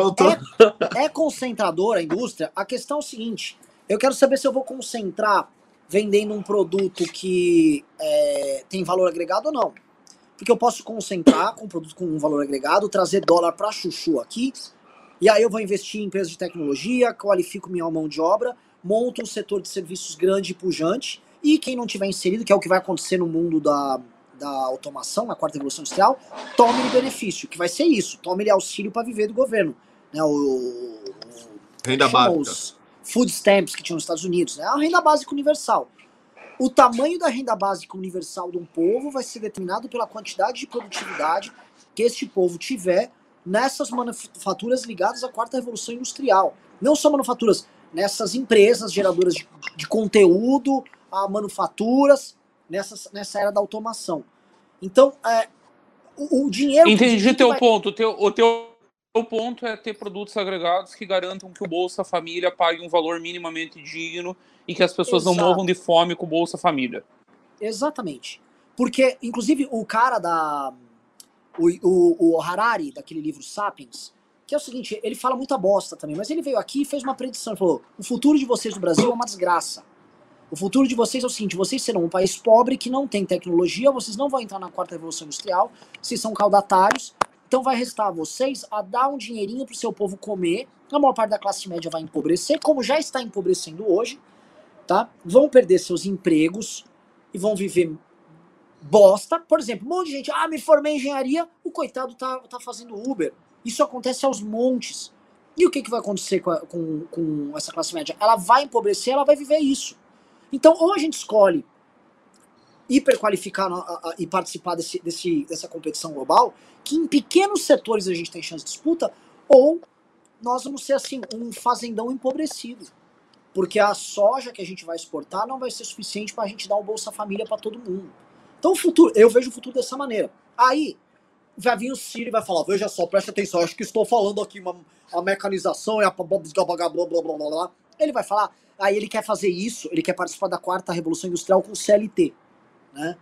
É concentradora a indústria? A questão é o seguinte, eu quero saber se eu vou concentrar vendendo um produto que tem valor agregado ou não. Porque eu posso concentrar com um produto com um valor agregado, trazer dólar para chuchu aqui, e aí eu vou investir em empresas de tecnologia, qualifico minha mão de obra, monto um setor de serviços grande e pujante, e quem não tiver inserido, que é o que vai acontecer no mundo da automação, na quarta revolução industrial, tome-lhe benefício, que vai ser isso, tome-lhe auxílio para viver do governo. Né, renda básica. Food stamps que tinha nos Estados Unidos, né? A renda básica universal. O tamanho da renda básica universal de um povo vai ser determinado pela quantidade de produtividade que este povo tiver nessas manufaturas ligadas à quarta revolução industrial. Não só manufaturas, nessas empresas geradoras de conteúdo, a manufaturas, nessa era da automação. Então, o dinheiro... Entendi teu ponto, O ponto é ter produtos agregados que garantam que o Bolsa Família pague um valor minimamente digno e que as pessoas não morram de fome com o Bolsa Família. Exatamente. Porque, inclusive, o cara o Harari, daquele livro Sapiens, que é o seguinte, ele fala muita bosta também, mas ele veio aqui e fez uma predição, ele falou, o futuro de vocês do Brasil é uma desgraça. O futuro de vocês é o seguinte, vocês serão um país pobre que não tem tecnologia, vocês não vão entrar na quarta revolução industrial, vocês são caudatários. Então vai restar a vocês a dar um dinheirinho pro seu povo comer. A maior parte da classe média vai empobrecer, como já está empobrecendo hoje, tá? Vão perder seus empregos e vão viver bosta. Por exemplo, um monte de gente, me formei em engenharia, o coitado tá fazendo Uber. Isso acontece aos montes. E o que vai acontecer com essa classe média? Ela vai empobrecer, ela vai viver isso. Então, ou a gente escolhe hiperqualificar e participar dessa competição global, que em pequenos setores a gente tem chance de disputa, ou nós vamos ser assim, um fazendão empobrecido. Porque a soja que a gente vai exportar não vai ser suficiente para a gente dar um Bolsa Família para todo mundo. Então o futuro, eu vejo o futuro dessa maneira. Aí vai vir o Ciro e vai falar, veja só, presta atenção, acho que estou falando aqui a mecanização e a blá blá blá blá blá. Ele vai falar, aí ele quer fazer isso, ele quer participar da quarta revolução industrial com CLT. Né?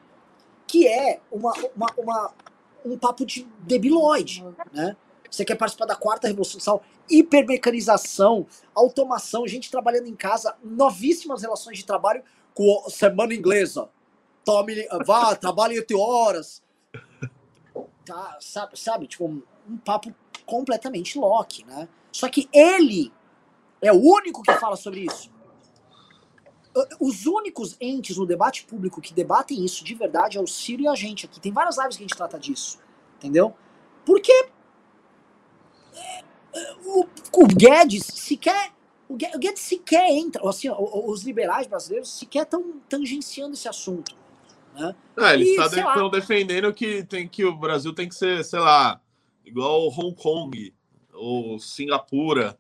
Que é um papo de debilóide, né? Você quer participar da quarta revolução industrial, hipermecanização, automação, gente trabalhando em casa, novíssimas relações de trabalho com a semana inglesa. Tome, vá, trabalhe 8 horas. Tá, sabe? Tipo, um papo completamente Locke, né? Só que ele é o único que fala sobre isso. Os únicos entes no debate público que debatem isso de verdade é o Ciro e a gente aqui. Tem várias lives que a gente trata disso, entendeu? Porque o Guedes sequer... O Guedes sequer entra... Assim, os liberais brasileiros sequer estão tangenciando esse assunto. Né? Eles estão defendendo que, que o Brasil tem que ser, sei lá, igual Hong Kong ou Singapura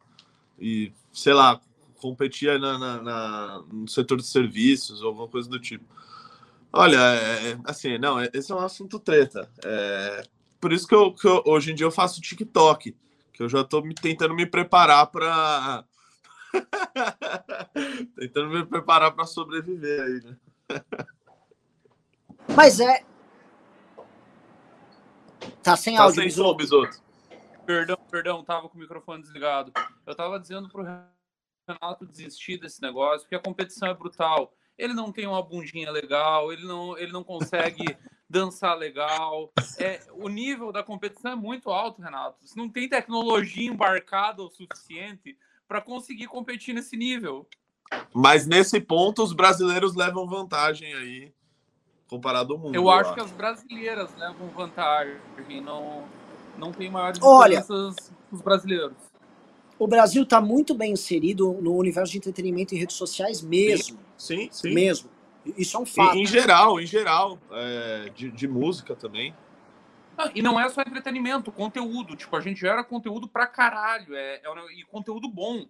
e, sei lá... competia no setor de serviços ou alguma coisa do tipo. Olha, assim, não, esse é um assunto treta. Por isso que, hoje em dia eu faço TikTok, que eu já estou tentando me preparar para... tentando me preparar para sobreviver aí, né? Mas é... Tá sem áudio, Bisoto. Perdão, tava com o microfone desligado. Eu tava dizendo pro Renato desistir desse negócio, porque a competição é brutal. Ele não tem uma bundinha legal, ele não consegue dançar legal. O nível da competição é muito alto, Renato. Você não tem tecnologia embarcada o suficiente para conseguir competir nesse nível. Mas nesse ponto, os brasileiros levam vantagem aí, comparado ao mundo. Eu acho que as brasileiras levam vantagem, não tem maiores diferenças os brasileiros. o Brasil está muito bem inserido no universo de entretenimento e redes sociais mesmo. Sim, sim. Mesmo. Isso é um fato. Em geral, de música também. Ah, e não é só entretenimento, conteúdo. Tipo, a gente gera conteúdo pra caralho. E conteúdo bom.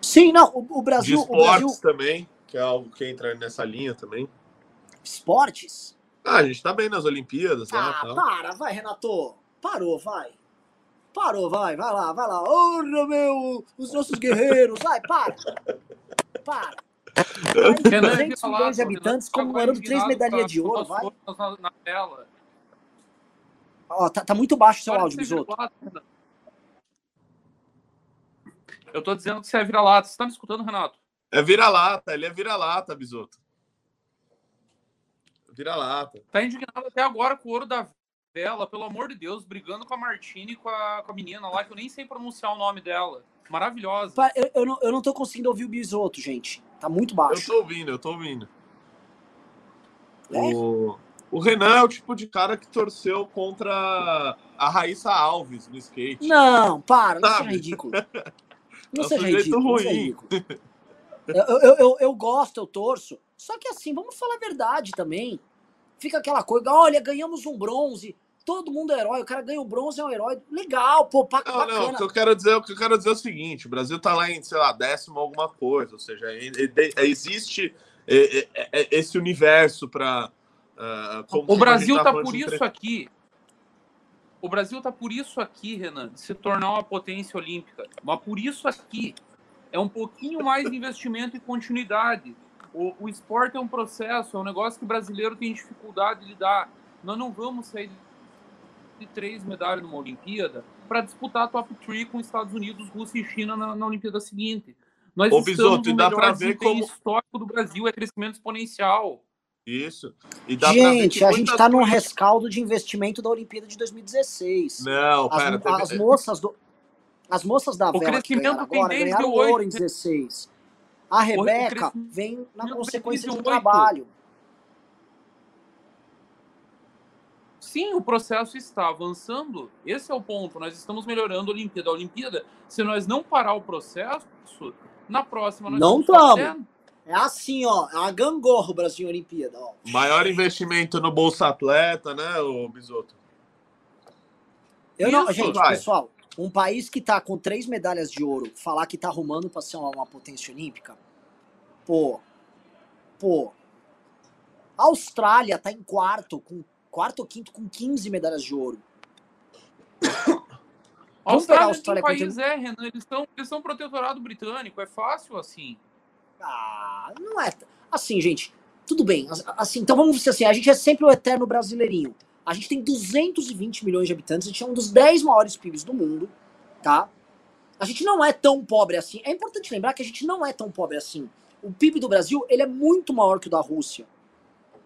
Sim, não. O Brasil... De esportes também, que é algo que entra nessa linha também. Esportes? Ah, a gente tá bem nas Olimpíadas. Ah, né, para, vai, Renato. Parou, vai. Parou, vai. Vai lá. Oh, meu, os nossos guerreiros. Vai, para. Renan, 200 milhões de habitantes comemorando 3 medalhas de ouro, vai. Na tela. Ó, tá muito baixo o seu áudio, Bisoto. Eu tô dizendo que você é vira-lata. Você tá me escutando, Renato? É vira-lata, ele é vira-lata, Bisoto. Vira-lata. Tá indignado até agora com o ouro da vela, pelo amor de Deus, brigando com a Martini, com a menina lá, que eu nem sei pronunciar o nome dela. Maravilhosa. Eu não tô conseguindo ouvir o Bisoto, gente. Tá muito baixo. Eu tô ouvindo. É? O Renan é o tipo de cara que torceu contra a Raíssa Alves no skate. Não, para, não seja ridículo. Não seja ridículo, não seja ridículo. Eu gosto, eu torço. Só que assim, vamos falar a verdade também. Fica aquela coisa, olha, ganhamos um bronze, todo mundo é herói, o cara ganha um bronze, é um herói. Legal, pô, bacana. Não, o que eu quero dizer é o seguinte, o Brasil tá lá em, sei lá, 10º alguma coisa, ou seja, existe esse universo pra... O Brasil tá por isso aqui. O Brasil tá por isso aqui, Renan, de se tornar uma potência olímpica. Mas por isso aqui é um pouquinho mais de investimento e continuidade. O esporte é um processo, é um negócio que o brasileiro tem dificuldade de lidar. Nós não vamos sair de 3 medalhas numa Olimpíada para disputar a top 3 com Estados Unidos, Rússia e China na Olimpíada seguinte. Nós estamos no melhor desempenho histórico do Brasil, é crescimento exponencial. Isso. E dá, gente, a gente tá num rescaldo de investimento da Olimpíada de 2016. Não, pera. As moças da vela que ganharam agora ganharam ouro em 2016. A Rebeca vem na consequência do trabalho. Sim, o processo está avançando. Esse é o ponto. Nós estamos melhorando a Olimpíada. Se nós não parar o processo, na próxima... Nós não estamos. É assim, ó, a gangorra o Brasil Olimpíada, ó. Maior investimento no Bolsa Atleta, né, ô Bisoto? Gente, vai. Pessoal, um país que tá com 3 medalhas de ouro, falar que tá arrumando pra ser uma potência olímpica, pô. A Austrália tá em quarto ou quinto, com 15 medalhas de ouro. Austrália país é, Renan, eles são protetorado britânico, é fácil assim. Ah, não é... Assim, gente, tudo bem. Assim, então vamos dizer assim, a gente é sempre o eterno brasileirinho. A gente tem 220 milhões de habitantes, a gente é um dos 10 maiores PIBs do mundo, tá? A gente não é tão pobre assim. É importante lembrar que a gente não é tão pobre assim. O PIB do Brasil, ele é muito maior que o da Rússia.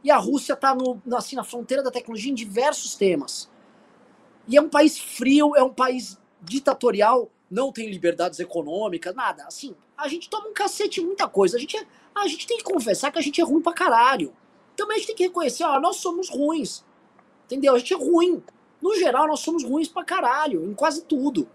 E a Rússia tá na fronteira da tecnologia em diversos temas. E é um país frio, é um país ditatorial... Não tem liberdades econômicas, nada. Assim, a gente toma um cacete em muita coisa. A gente tem que confessar que a gente é ruim pra caralho. Também a gente tem que reconhecer, ó, nós somos ruins. Entendeu? A gente é ruim. No geral, nós somos ruins pra caralho, em quase tudo.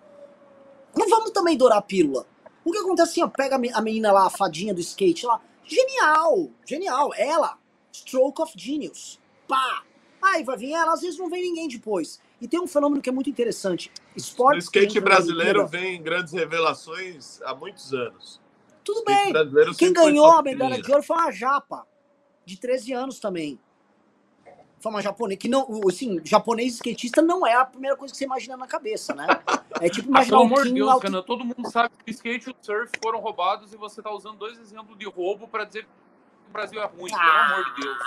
Não vamos também dourar a pílula. O que acontece assim, ó, pega a menina lá, a fadinha do skate lá. Genial. Ela, stroke of genius. Pá! Aí vai vir ela, às vezes não vem ninguém depois. E tem um fenômeno que é muito interessante. Esportes no skate brasileiro vem grandes revelações há muitos anos. Tudo bem. Quem ganhou a medalha de ouro foi uma japa, de 13 anos também. Foi uma japonesa. Que não, assim, japonês skatista não é a primeira coisa que você imagina na cabeça, né? É tipo imaginar um... Pelo amor de Deus, Renan, todo mundo sabe que o skate e o surf foram roubados e você tá usando 2 exemplos de roubo pra dizer que o Brasil é ruim. Pelo amor de Deus.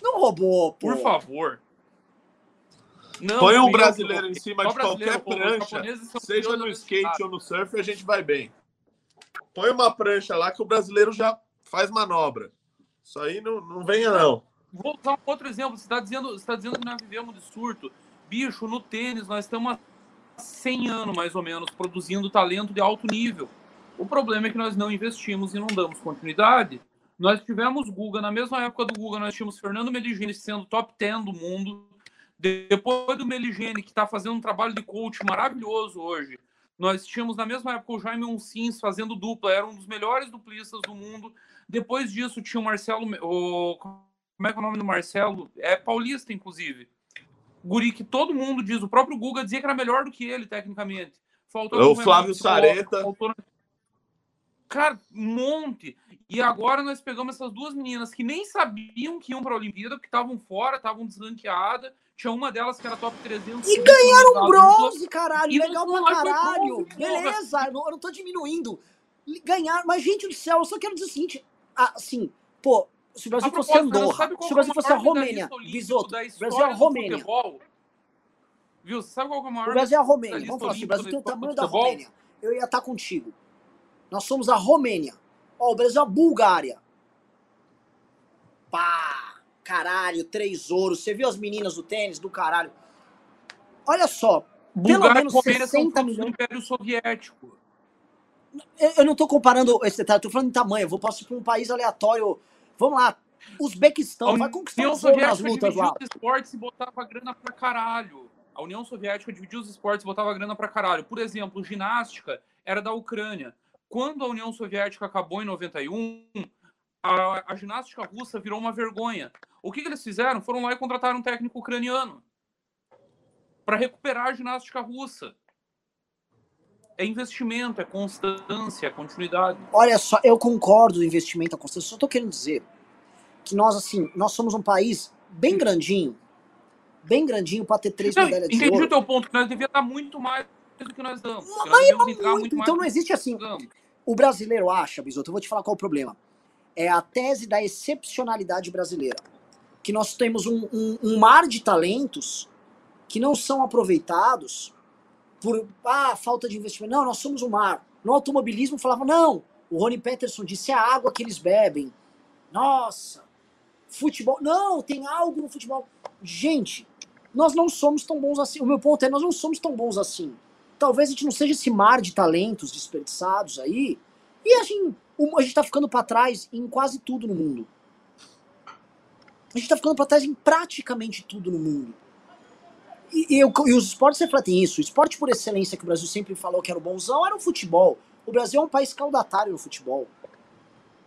Não roubou, pô. Por favor. Não, põe um brasileiro em cima de qualquer prancha, seja no skate ou no surf, a gente vai bem. Põe uma prancha lá que o brasileiro já faz manobra. Isso aí não venha, não. Vou usar um outro exemplo. Você tá dizendo que nós vivemos de surto. Bicho, no tênis, nós estamos há 100 anos, mais ou menos, produzindo talento de alto nível. O problema é que nós não investimos e não damos continuidade. Nós tivemos Guga, na mesma época do Guga, nós tínhamos Fernando Meligeni sendo top 10 do mundo. Depois do Meligeni, que está fazendo um trabalho de coach maravilhoso hoje, nós tínhamos na mesma época o Jaime Uncins fazendo dupla, era um dos melhores duplistas do mundo. Depois disso tinha o Marcelo, como é que é o nome do Marcelo? É paulista, inclusive. Guri que todo mundo diz, o próprio Guga dizia que era melhor do que ele, tecnicamente. Faltou o Flávio Sareta. Faltou... Cara, um monte. E agora nós pegamos essas duas meninas que nem sabiam que iam para a Olimpíada, porque estavam fora, estavam desranqueadas. Tinha uma delas que era top 300. E ganharam bronze, caralho. Legal pra caralho. Beleza, eu não tô diminuindo. Ganharam. Mas, gente do céu, eu só quero dizer o seguinte. Assim, pô, se o Brasil fosse Andorra, se o Brasil fosse a Romênia, Bisotto, o Brasil é a Romênia. Viu? Sabe qual é o maior? O Brasil é a Romênia. Vamos falar assim, o Brasil tem o tamanho da Romênia. Eu ia estar contigo. Nós somos a Romênia. Ó, o Brasil é a Bulgária. Pá! Caralho, 3 ouros. Você viu as meninas do tênis? Do caralho. Olha só. Bulgária, pelo menos 60 milhões. Império Soviético. Eu não tô comparando esse detalhe. Eu tô falando em tamanho. Eu vou passar pra um país aleatório. Vamos lá. Uzbequistão. Vai conquistar os ouros nas lutas lá. A União Soviética dividiu os esportes e botava grana pra caralho. A União Soviética dividiu os esportes e botava grana pra caralho. Por exemplo, ginástica era da Ucrânia. Quando a União Soviética acabou em 91, a ginástica russa virou uma vergonha. O que eles fizeram? Foram lá e contrataram um técnico ucraniano para recuperar a ginástica russa. É investimento, é constância, é continuidade. Olha só, eu concordo do investimento, a constância. Só estou querendo dizer que nós, assim, nós somos um país bem grandinho para ter 3 medalhas de ouro. Entendi o teu ponto, que nós devíamos dar muito mais do que nós damos. Mas é muito, então não existe assim... O brasileiro acha, Bisotto, eu vou te falar qual é o problema. É a tese da excepcionalidade brasileira. Que nós temos um mar de talentos que não são aproveitados por falta de investimento. Não, nós somos um mar. No automobilismo falava, não, o Rony Peterson disse, é a água que eles bebem. Nossa, futebol. Não, tem algo no futebol. Gente, nós não somos tão bons assim. O meu ponto é, nós não somos tão bons assim. Talvez a gente não seja esse mar de talentos desperdiçados aí. E a gente tá ficando para trás em quase tudo no mundo. A gente tá ficando para trás em praticamente tudo no mundo. E os esportes refletem isso. O esporte por excelência que o Brasil sempre falou que era o bonzão era o futebol. O Brasil é um país caudatário no futebol.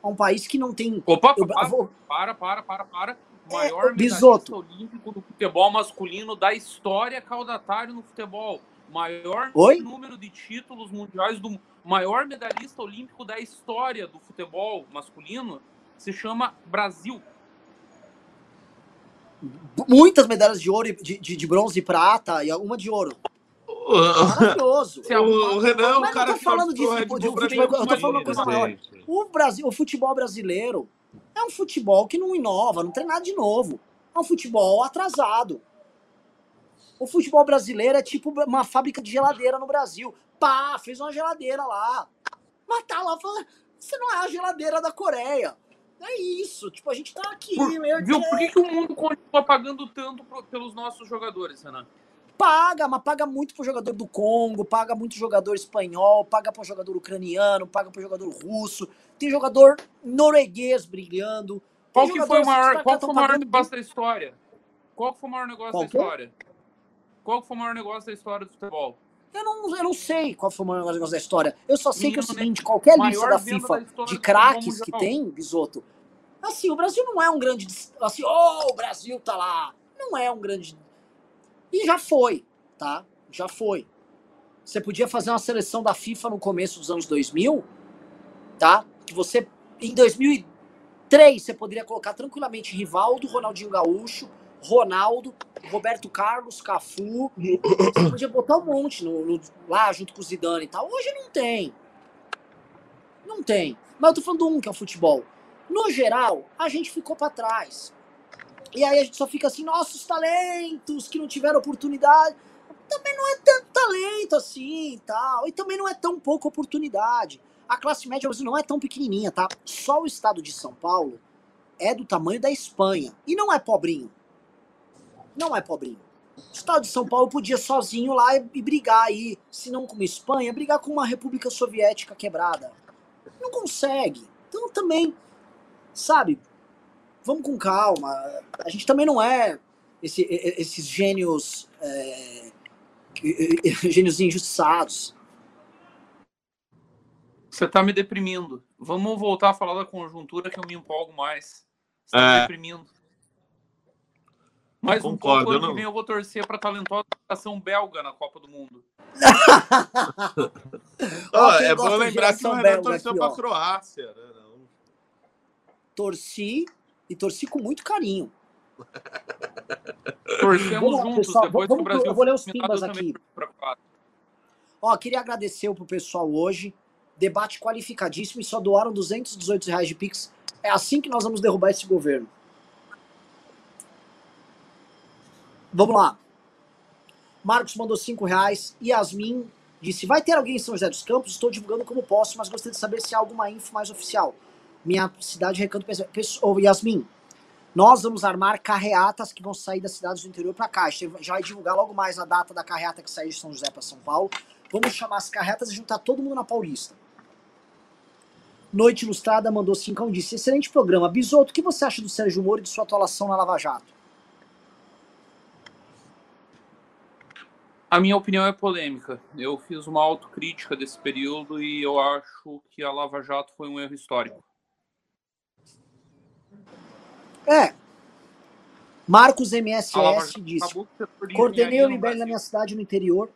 É um país que não tem... Opa, para. O maior medalhista olímpico do futebol masculino da história caudatário no futebol. Maior número de títulos mundiais do maior medalhista olímpico da história do futebol masculino se chama Brasil. Muitas medalhas de ouro, de bronze e prata, e alguma de ouro. Maravilhoso. Renan, mas o cara eu tô falando disso, eu tô falando uma coisa maior. O futebol brasileiro é um futebol que não inova, não tem nada de novo. É um futebol atrasado. O futebol brasileiro é tipo uma fábrica de geladeira no Brasil. Pá, fez uma geladeira lá. Mas tá lá falando, você não é a geladeira da Coreia. É isso, tipo, a gente tá aqui. Por que o mundo continua pagando tanto pelos nossos jogadores, Renan? Paga, mas paga muito pro jogador do Congo, paga muito jogador espanhol, paga pro jogador ucraniano, paga pro jogador russo. Tem jogador norueguês brilhando. Qual foi o maior negócio da história? Qual foi o maior negócio da história do futebol? Eu não sei qual foi o maior negócio da história. Eu só sei que é o seguinte, qualquer lista da FIFA de craques que tem, Bisotto, assim, o Brasil não é um grande... Assim, o Brasil tá lá. Não é um grande... E já foi, tá? Já foi. Você podia fazer uma seleção da FIFA no começo dos anos 2000, tá? Que você, em 2003, você poderia colocar tranquilamente Rivaldo, Ronaldinho Gaúcho, Ronaldo, Roberto Carlos, Cafu, você podia botar um monte lá junto com o Zidane e tal. Hoje não tem. Não tem. Mas eu tô falando que é o futebol. No geral, a gente ficou pra trás. E aí a gente só fica assim, nossos talentos que não tiveram oportunidade. Também não é tanto talento assim e tal. E também não é tão pouca oportunidade. A classe média brasileira não é tão pequenininha, tá? Só o estado de São Paulo é do tamanho da Espanha. E não é pobrinho. Não é pobrinho. O estado de São Paulo podia sozinho lá e brigar aí, se não com a Espanha, brigar com uma república soviética quebrada. Não consegue. Então também, sabe, vamos com calma. A gente também não é esses gênios, gênios injustiçados. Você está me deprimindo. Vamos voltar a falar da conjuntura, que eu me empolgo mais. Você está me deprimindo. Mas um pouco ano que vem eu vou torcer para a talentosa ação belga na Copa do Mundo. É bom lembrar que o Renan torceu para a Croácia. Né? Não. Torci, e torci com muito carinho. Torcemos lá, juntos, pessoal, depois que o Brasil... Eu vou ler os pimbas aqui. Queria agradecer pro pessoal hoje. Debate qualificadíssimo, e só doaram R$218 de Pix. É assim que nós vamos derrubar esse governo. Vamos lá. Marcos mandou R$5. Yasmin disse: vai ter alguém em São José dos Campos? Estou divulgando como posso, mas gostaria de saber se há alguma info mais oficial. Minha cidade recanto... Yasmin, nós vamos armar carreatas que vão sair das cidades do interior para cá. A gente já vai divulgar logo mais a data da carreata que sair de São José para São Paulo. Vamos chamar as carreatas e juntar todo mundo na Paulista. Noite Ilustrada mandou R$5 e disse: excelente programa. Bisotto, o que você acha do Sérgio Moro e de sua atuação na Lava Jato? A minha opinião é polêmica. Eu fiz uma autocrítica desse período e eu acho que a Lava Jato foi um erro histórico. Marcos MSS disse: coordenei o Libério na minha cidade no interior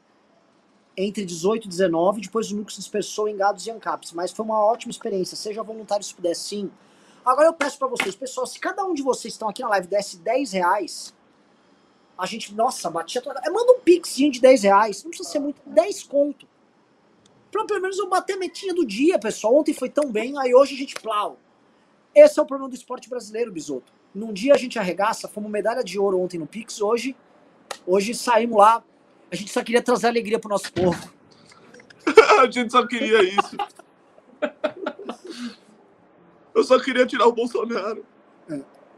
entre 18 e 19, depois o núcleo se dispersou em Gados e Ancaps, mas foi uma ótima experiência. Seja voluntário se puder, sim. Agora eu peço pra vocês, pessoal, se cada um de vocês que estão aqui na live desse R$10, a gente, nossa, batia toda... Manda um pixinho de R$10, não precisa ser muito, 10 conto. Pra pelo menos eu bater a metinha do dia, pessoal. Ontem foi tão bem, aí hoje a gente plau. Esse é o problema do esporte brasileiro, Bisotto. Num dia a gente arregaça, fomos medalha de ouro ontem no Pix, hoje saímos lá. A gente só queria trazer alegria pro nosso povo. A gente só queria isso. Eu só queria tirar o Bolsonaro.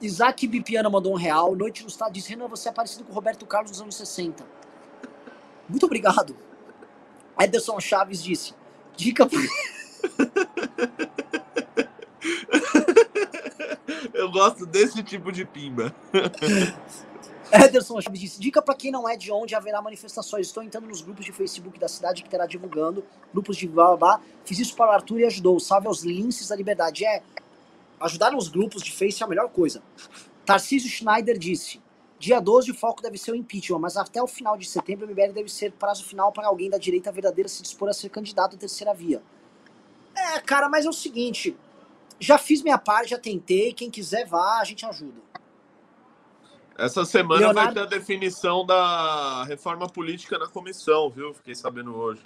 Isaac Bipiana mandou R$1. Noite no Estado diz: Renan, você é parecido com o Roberto Carlos dos anos 60. Muito obrigado. Ederson Chaves disse: dica pro... Eu gosto desse tipo de pimba. Ederson Chaves disse: dica pra quem não é de onde, haverá manifestações. Estou entrando nos grupos de Facebook da cidade que terá divulgando. Grupos de babá. Fiz isso para o Arthur e ajudou. Salve aos linces da liberdade. Ajudar nos grupos de Face é a melhor coisa. Tarcísio Schneider disse: dia 12 o foco deve ser o impeachment, mas até o final de setembro o MBL deve ser prazo final para alguém da direita verdadeira se dispor a ser candidato à terceira via. Cara, mas é o seguinte, já fiz minha parte, já tentei, quem quiser vá, a gente ajuda. Essa semana vai ter a definição da reforma política na comissão, viu? Fiquei sabendo hoje.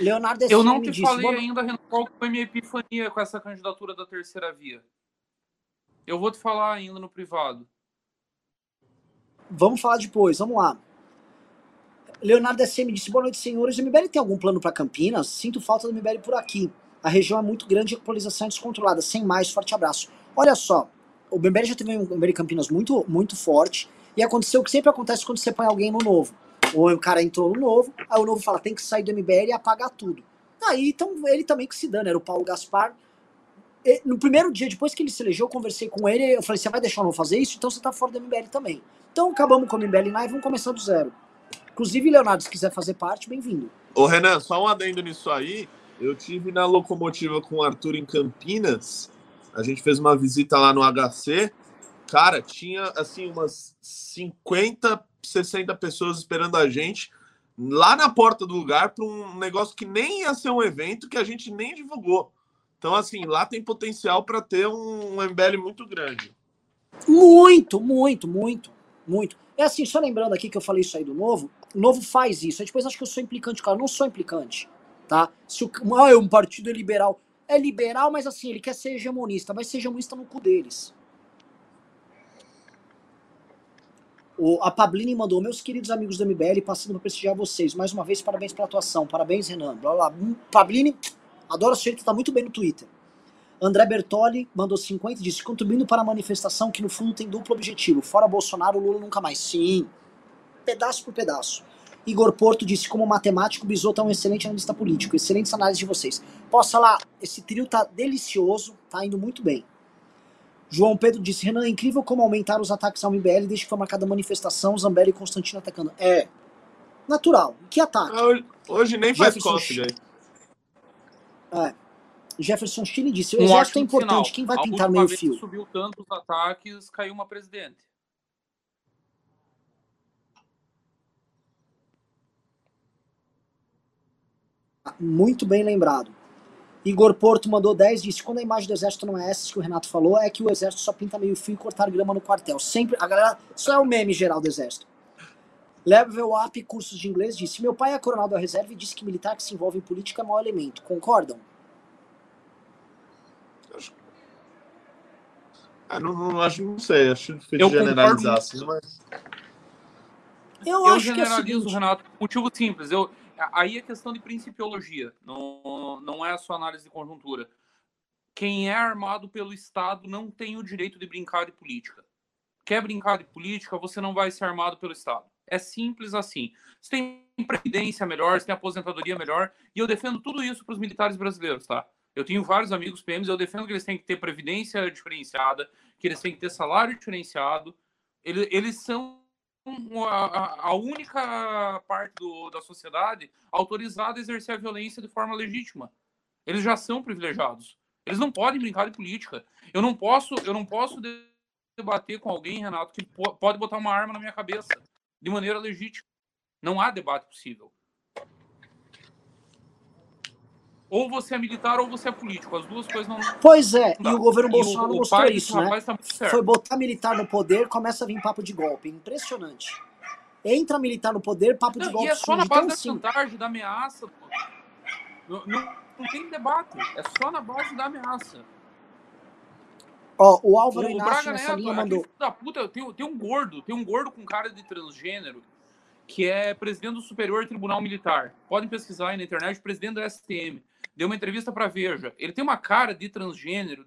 Leonardo, eu não te falei ainda, Renan, qual foi minha epifania com essa candidatura da terceira via. Eu vou te falar ainda no privado. Vamos falar depois, vamos lá. Leonardo SM disse: boa noite, senhores. O MBL tem algum plano para Campinas? Sinto falta do MBL por aqui. A região é muito grande e a polarização é descontrolada. Sem mais, forte abraço. Olha só, o MBL já teve um MBL Campinas muito, muito forte, e aconteceu o que sempre acontece quando você põe alguém no novo. O cara entrou no novo, aí o novo fala: tem que sair do MBL e apagar tudo. Aí então ele também que se dane, era o Paulo Gaspar. E, no primeiro dia, depois que ele se elegeu, eu conversei com ele, eu falei: você vai deixar o novo fazer isso? Então você tá fora do MBL também. Então acabamos com o MBL e vamos começar do zero. Inclusive, Leonardo, se quiser fazer parte, bem-vindo. Ô Renan, só um adendo nisso aí, eu tive na locomotiva com o Arthur em Campinas, a gente fez uma visita lá no HC, cara, tinha assim umas 50, 60 pessoas esperando a gente lá na porta do lugar para um negócio que nem ia ser um evento, que a gente nem divulgou. Então, assim, lá tem potencial para ter um MBL muito grande. Muito, muito, muito, muito. É assim, só lembrando aqui que eu falei isso aí do Novo, o Novo faz isso. Aí depois acho que eu sou implicante, cara. Eu não sou implicante, tá? Se o, um partido é liberal. É liberal, mas assim, ele quer ser hegemonista. Vai ser hegemonista no cu deles. A Pablini mandou: meus queridos amigos do MBL, passando para prestigiar vocês. Mais uma vez, parabéns pela atuação. Parabéns, Renan. Blá, blá. Pablini, adoro o sujeito, tá muito bem no Twitter. André Bertoli mandou 50 e disse: contribuindo para a manifestação que no fundo tem duplo objetivo. Fora Bolsonaro, Lula nunca mais. Sim. Pedaço por pedaço. Igor Porto disse: como matemático, Bisotto é um excelente analista político. Excelentes análises de vocês. Posso falar, esse trio tá delicioso, tá indo muito bem. João Pedro disse, Renan, é incrível como aumentaram os ataques ao MBL desde que foi marcada a manifestação, Zambelli e Constantino atacando. É, natural. Que ataque? Hoje nem faz cópia. É. Jefferson Chile disse, o exército é importante, final. Quem vai pintar meio fio? Subiu tantos ataques, caiu uma presidente. Muito bem lembrado. Igor Porto mandou 10, disse, quando a imagem do exército não é essa que o Renato falou, é que o exército só pinta meio fio e cortar grama no quartel. Sempre, a galera, só é o meme geral do exército. Level Up Cursos de Inglês disse, meu pai é coronel da reserva e disse que militar que se envolve em política é mau elemento. Concordam? Não sei, acho difícil generalizar assim, mas... Eu acho generalizo, que é o seguinte... Renato, motivo simples, aí é questão de principiologia, não é só análise de conjuntura. Quem é armado pelo Estado não tem o direito de brincar de política. Quer brincar de política, você não vai ser armado pelo Estado. É simples assim. Você tem previdência melhor, você tem aposentadoria melhor, e eu defendo tudo isso para os militares brasileiros, tá? Eu tenho vários amigos PMs, eu defendo que eles têm que ter previdência diferenciada, que eles têm que ter salário diferenciado. Eles são a única parte da sociedade autorizada a exercer a violência de forma legítima. Eles já são privilegiados. Eles não podem brincar de política. Eu não posso debater com alguém, Renato, que pode botar uma arma na minha cabeça de maneira legítima. Não há debate possível. Ou você é militar ou você é político. As duas coisas não... Pois é, e o governo Bolsonaro mostrou isso, né? Foi botar militar no poder, começa a vir papo de golpe. Impressionante. Entra militar no poder, papo de golpe. E é só na base da chantagem, da ameaça. Não tem debate. É só na base da ameaça. Ó, o Álvaro Inácio nessa linha mandou... Tem um gordo com cara de transgênero que é presidente do Superior Tribunal Militar. Podem pesquisar aí na internet, presidente da STM. Deu uma entrevista para Veja. Ele tem uma cara de transgênero,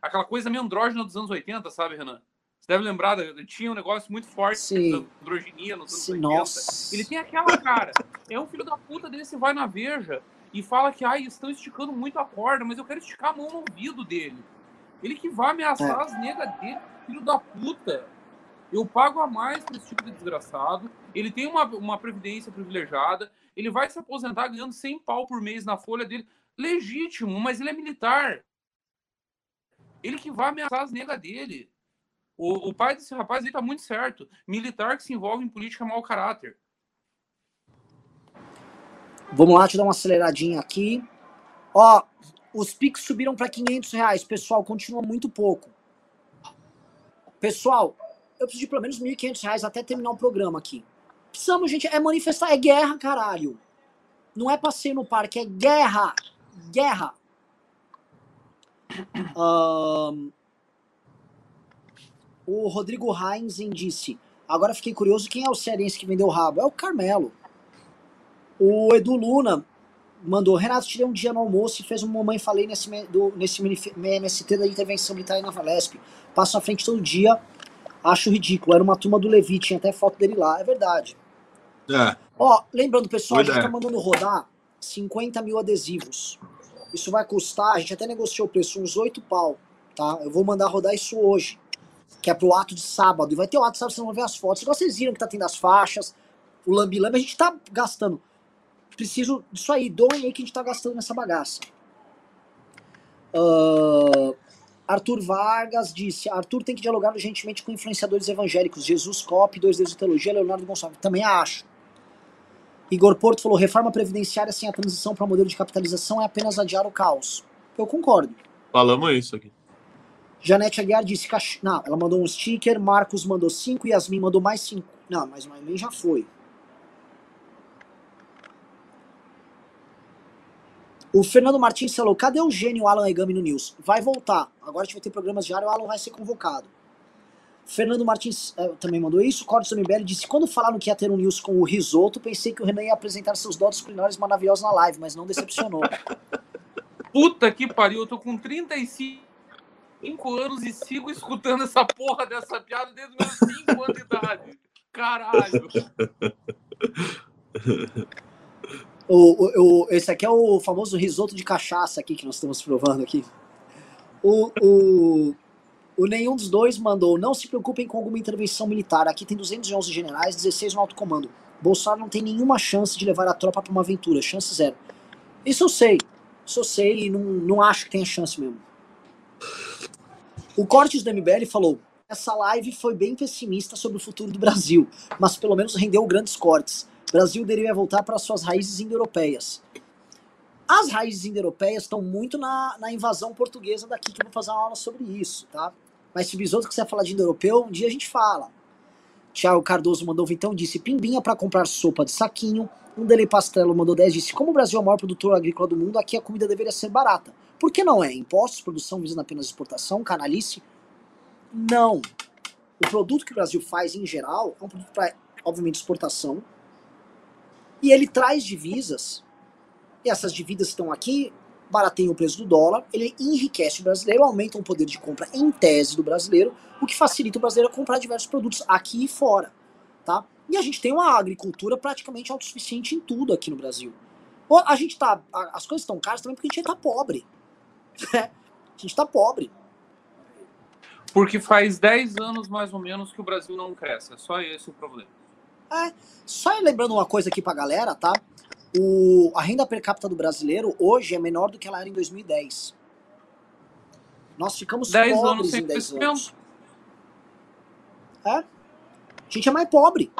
aquela coisa meio andrógena dos anos 80, sabe, Renan? Você deve lembrar, tinha um negócio muito forte da androginia nos anos 80. Nossa. Ele tem aquela cara. É um filho da puta desse, vai na Veja e fala que estão esticando muito a corda, mas eu quero esticar a mão no ouvido dele. Ele que vai ameaçar as negas dele, filho da puta. Eu pago a mais para esse tipo de desgraçado. Ele tem uma previdência privilegiada. Ele vai se aposentar ganhando 100 pau por mês na folha dele. Legítimo, mas ele é militar. Ele que vai ameaçar as negas dele. O pai desse rapaz, ele tá muito certo. Militar que se envolve em política é mau caráter. Vamos lá, te dar uma aceleradinha aqui. Ó, os Pix subiram para R$500. Pessoal, continua muito pouco. Pessoal... Eu preciso de pelo menos R$1.500 até terminar o programa aqui. Precisamos, gente, é manifestar, é guerra, caralho. Não é passeio no parque, é guerra. Guerra. O Rodrigo Heinzen disse, agora fiquei curioso, quem é o cearense que vendeu o rabo? É o Carmelo. O Edu Luna mandou, Renato, tirei um dia no almoço e fez um mamãe falei nesse MST da intervenção militar na Valesp. Passo à frente todo dia. Acho ridículo, era uma turma do Levi, tinha até foto dele lá, é verdade. É. Ó, lembrando, pessoal, a gente tá mandando rodar 50 mil adesivos. Isso vai custar, a gente até negociou o preço, uns 8 pau, tá? Eu vou mandar rodar isso hoje, que é pro ato de sábado. E vai ter o ato de sábado, vocês vão ver as fotos. Igual vocês viram que tá tendo as faixas, o lambi-lambi, a gente tá gastando. Preciso disso aí, doem aí que a gente tá gastando nessa bagaça. Arthur Vargas disse, Arthur tem que dialogar urgentemente com influenciadores evangélicos, Jesus Cop, 2 Deus de Teologia, Leonardo Gonçalves, também acho. Igor Porto falou, reforma previdenciária sem a transição para o modelo de capitalização é apenas adiar o caos. Eu concordo. Falamos isso aqui. Janete Aguiar disse, não, ela mandou um sticker, Marcos mandou 5, Yasmin mandou mais 5. Não, mas Yasmin já foi. O Fernando Martins falou, cadê o gênio Alan Egami no News? Vai voltar. Agora a gente vai ter programas diários, o Alan vai ser convocado. Fernando Martins também mandou isso. Cortes do MBL disse, quando falaram que ia ter um News com o risoto, pensei que o Renan ia apresentar seus dotes culinários maravilhosos na live, mas não decepcionou. Puta que pariu, eu tô com 35 anos e sigo escutando essa porra dessa piada desde meus 5 anos de idade. Caralho. Esse aqui é o famoso risoto de cachaça aqui que nós estamos provando aqui. O nenhum dos dois mandou, não se preocupem com alguma intervenção militar, aqui tem 211 generais, 16 no alto comando. Bolsonaro não tem nenhuma chance de levar a tropa para uma aventura, chance zero. Isso eu sei, e não acho que tenha chance mesmo. O Cortes do MBL falou, essa live foi bem pessimista sobre o futuro do Brasil, mas pelo menos rendeu grandes cortes. O Brasil deveria voltar para suas raízes indo-europeias. As raízes indo-europeias estão muito na invasão portuguesa daqui, que eu vou fazer uma aula sobre isso, tá? Mas se o Bisoto quiser falar de indo-europeu, um dia a gente fala. Tiago Cardoso mandou então, disse, pimbinha para comprar sopa de saquinho. Um Dele Pastrello mandou 10, disse, como o Brasil é o maior produtor agrícola do mundo, aqui a comida deveria ser barata. Por que não é? Impostos, produção visando apenas exportação, canalice? Não. O produto que o Brasil faz, em geral, é um produto para, obviamente, exportação. E ele traz divisas. E essas dívidas estão aqui, barateiam o preço do dólar, ele enriquece o brasileiro, aumenta o poder de compra em tese do brasileiro, o que facilita o brasileiro a comprar diversos produtos aqui e fora, tá? E a gente tem uma agricultura praticamente autossuficiente em tudo aqui no Brasil. A gente tá, as coisas estão caras também porque a gente tá pobre. A gente tá pobre. Porque faz 10 anos mais ou menos que o Brasil não cresce, é só esse o problema. É, só lembrando uma coisa aqui pra galera, tá? A renda per capita do brasileiro hoje é menor do que ela era em 2010. Nós ficamos pobres em 10 anos. É? A gente é mais pobre.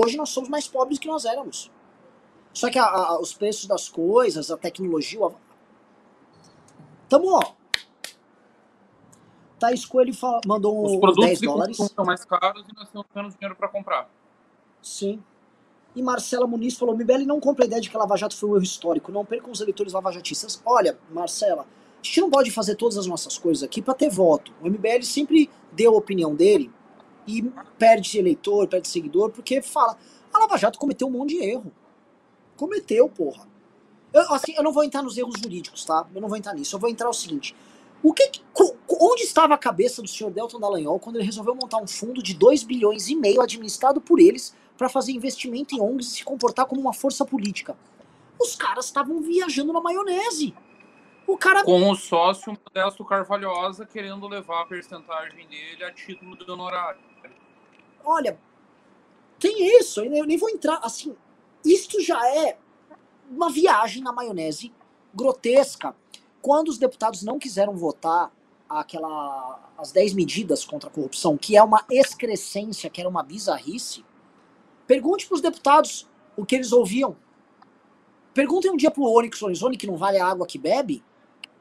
Hoje nós somos mais pobres do que nós éramos. Só que os preços das coisas, a tecnologia... Tamo, ó. Thaís Coelho mandou uns $10. Os produtos são mais caros e nós temos menos dinheiro para comprar. Sim. E Marcela Muniz falou, MBL não compra a ideia de que a Lava Jato foi um erro histórico, não percam os eleitores lavajatistas. Olha, Marcela, a gente não pode fazer todas as nossas coisas aqui para ter voto. O MBL sempre deu a opinião dele e perde eleitor, perde seguidor, porque fala, a Lava Jato cometeu um monte de erro. Cometeu, porra. Eu não vou entrar nos erros jurídicos, tá? Eu não vou entrar nisso, eu vou entrar o seguinte, onde estava a cabeça do senhor Deltan Dallagnol quando ele resolveu montar um fundo de 2 bilhões e meio administrado por eles para fazer investimento em ONGs e se comportar como uma força política? Os caras estavam viajando na maionese. O cara... Com o sócio Modesto Carvalhosa querendo levar a percentagem dele a título de honorário. Olha, tem isso, eu nem vou entrar, assim, isto já é uma viagem na maionese grotesca. Quando os deputados não quiseram votar as 10 medidas contra a corrupção, que é uma excrescência, que era uma bizarrice, pergunte para os deputados o que eles ouviam. Perguntem um dia para o Onyx Lorenzoni, que não vale a água que bebe,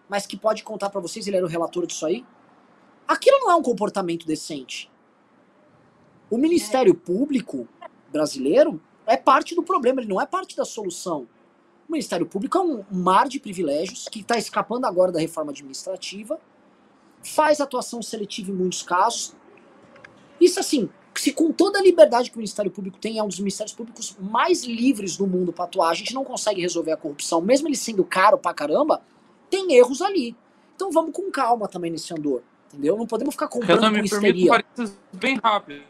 mas que pode contar para vocês, ele era o relator disso aí. Aquilo não é um comportamento decente. O Ministério Público brasileiro é parte do problema, ele não é parte da solução. O Ministério Público é um mar de privilégios que está escapando agora da reforma administrativa, faz atuação seletiva em muitos casos. Isso assim... Se com toda a liberdade que o Ministério Público tem, é um dos ministérios públicos mais livres do mundo para atuar, a gente não consegue resolver a corrupção, mesmo ele sendo caro pra caramba, tem erros ali. Então vamos com calma também nesse andor, entendeu? Não podemos ficar comprando com histeria. Bem rápido.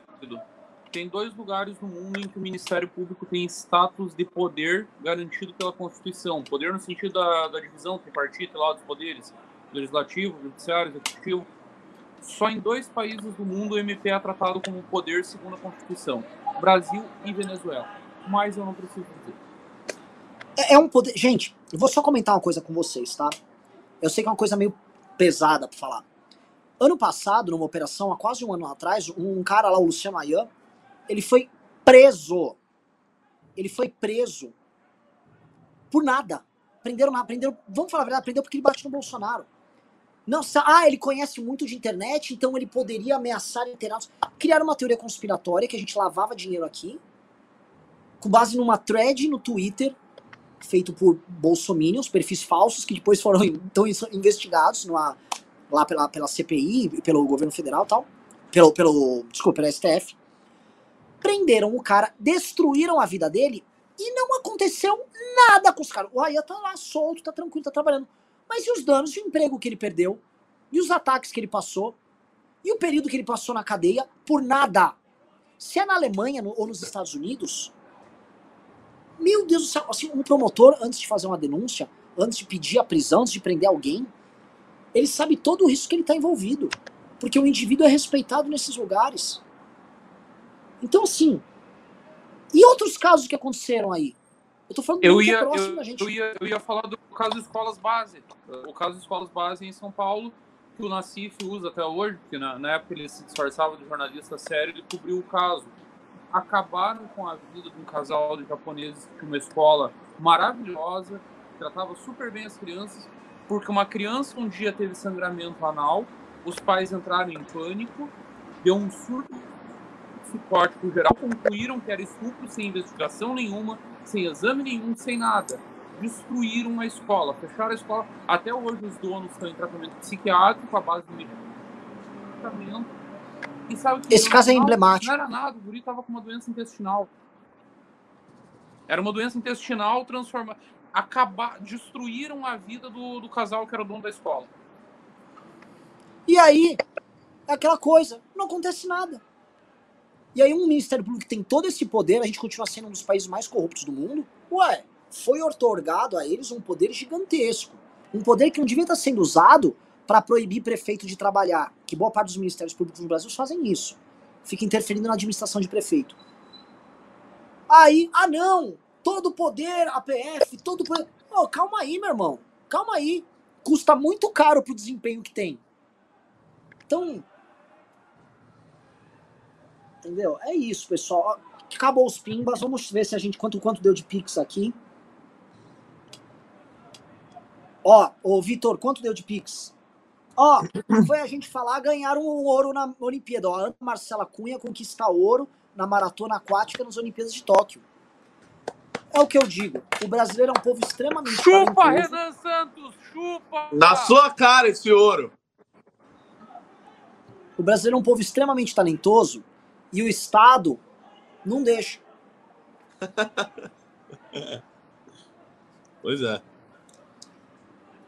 Tem 2 lugares no mundo em que o Ministério Público tem status de poder garantido pela Constituição. Poder no sentido da divisão, tripartite lá dos poderes, legislativo, judiciário, executivo. Só em 2 países do mundo o MP é tratado como poder segundo a Constituição. Brasil e Venezuela. Mas eu não preciso dizer. É um poder... Gente, eu vou só comentar uma coisa com vocês, tá? Eu sei que é uma coisa meio pesada pra falar. Ano passado, numa operação, há quase um ano atrás, um cara lá, o Luciano Ayan, ele foi preso. Ele foi preso por nada. Prenderam nada. Vamos falar a verdade, prendeu porque ele bate no Bolsonaro. Não, ele conhece muito de internet, então ele poderia ameaçar internautas. Criaram uma teoria conspiratória que a gente lavava dinheiro aqui, com base numa thread no Twitter, feito por bolsominions, perfis falsos, que depois foram então investigados lá pela CPI, pelo governo federal e tal, pelo STF. Prenderam o cara, destruíram a vida dele e não aconteceu nada com os caras. O Ayan tá lá solto, tá tranquilo, tá trabalhando. Mas e os danos de emprego que ele perdeu? E os ataques que ele passou? E o período que ele passou na cadeia? Por nada. Se é na Alemanha ou nos Estados Unidos, meu Deus do céu, assim, um promotor, antes de fazer uma denúncia, antes de pedir a prisão, antes de prender alguém, ele sabe todo o risco que ele está envolvido. porque o indivíduo é respeitado nesses lugares. Então, assim, e outros casos que aconteceram aí? Eu tô falando muito próximo da gente. Eu ia falar do caso Escolas Base. O caso Escolas Base em São Paulo, que o Nassif usa até hoje, porque na época ele se disfarçava de jornalista sério, ele cobriu o caso. Acabaram com a vida de um casal de japoneses de uma escola maravilhosa, tratava super bem as crianças, porque uma criança um dia teve sangramento anal, os pais entraram em pânico, deu um surto psicótico geral, concluíram que era estupro sem investigação nenhuma, sem exame nenhum, sem nada. Destruíram a escola, fecharam a escola. Até hoje os donos estão em tratamento psiquiátrico, à base de medicamento. E sabe que esse caso é emblemático. Não era nada, o guri estava com uma doença intestinal. Era uma doença intestinal transformada. Destruíram a vida do casal que era o dono da escola. E aí, é aquela coisa, não acontece nada. E aí um Ministério Público que tem todo esse poder, a gente continua sendo um dos países mais corruptos do mundo, ué, foi outorgado a eles um poder gigantesco. Um poder que não devia estar sendo usado para proibir prefeito de trabalhar. Que boa parte dos Ministérios Públicos no Brasil fazem isso. Fica interferindo na administração de prefeito. Aí, não, todo poder, a PF, todo poder... Oh, calma aí, meu irmão, calma aí. Custa muito caro pro desempenho que tem. Então... Entendeu? É isso, pessoal. Acabou os pimbas. Vamos ver se a gente quanto deu de pix aqui. Ó, ô Vitor, quanto deu de pix? Ó, foi a gente falar, ganharam um ouro na Olimpíada. Ó, a Ana Marcela Cunha conquista ouro na maratona aquática nas Olimpíadas de Tóquio. É o que eu digo. O brasileiro é um povo extremamente... Chupa, talentoso. Renan Santos! Chupa! Na sua cara esse ouro! O brasileiro é um povo extremamente talentoso. E o Estado não deixa. Pois é.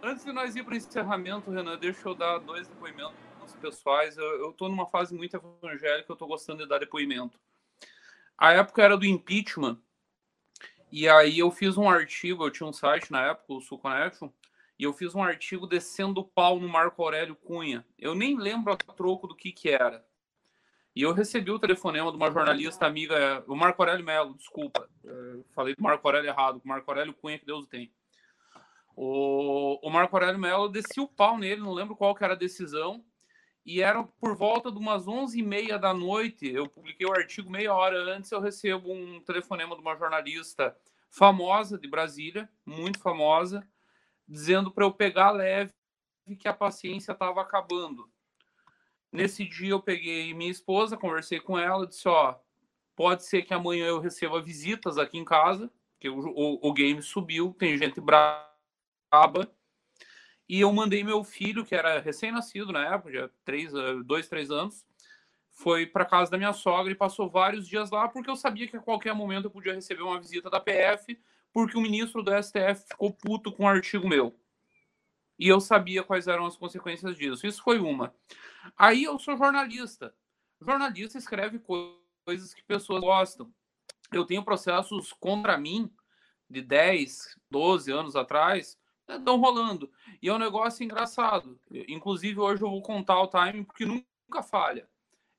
Antes de nós ir para o encerramento, Renan, deixa eu dar 2 depoimentos pessoais. Eu estou numa fase muito evangélica, eu estou gostando de dar depoimento. A época era do impeachment, e aí eu fiz um artigo, eu tinha um site na época, o Sul Connection, e eu fiz um artigo descendo o pau no Marco Aurélio Cunha. Eu nem lembro a troco do que era. E eu recebi o telefonema de uma jornalista amiga, o Marco Aurélio Melo, desculpa, falei do Marco Aurélio errado, o Marco Aurélio Cunha, que Deus o tem. O Marco Aurélio Melo descia o pau nele, não lembro qual que era a decisão, e era por volta de umas 11h30 da noite, eu publiquei o artigo meia hora antes, eu recebo um telefonema de uma jornalista famosa de Brasília, muito famosa, dizendo para eu pegar leve que a paciência estava acabando. Nesse dia eu peguei minha esposa, conversei com ela, disse, ó, pode ser que amanhã eu receba visitas aqui em casa, porque o game subiu, tem gente braba, e eu mandei meu filho, que era recém-nascido na época, já 2, 3 anos, foi para casa da minha sogra e passou vários dias lá, porque eu sabia que a qualquer momento eu podia receber uma visita da PF, porque o ministro do STF ficou puto com um artigo meu. E eu sabia quais eram as consequências disso. Isso foi uma. Aí eu sou jornalista. Jornalista escreve coisas que pessoas gostam. Eu tenho processos contra mim de 10, 12 anos atrás, estão rolando. E é um negócio engraçado. Inclusive, hoje eu vou contar o timing, porque nunca falha.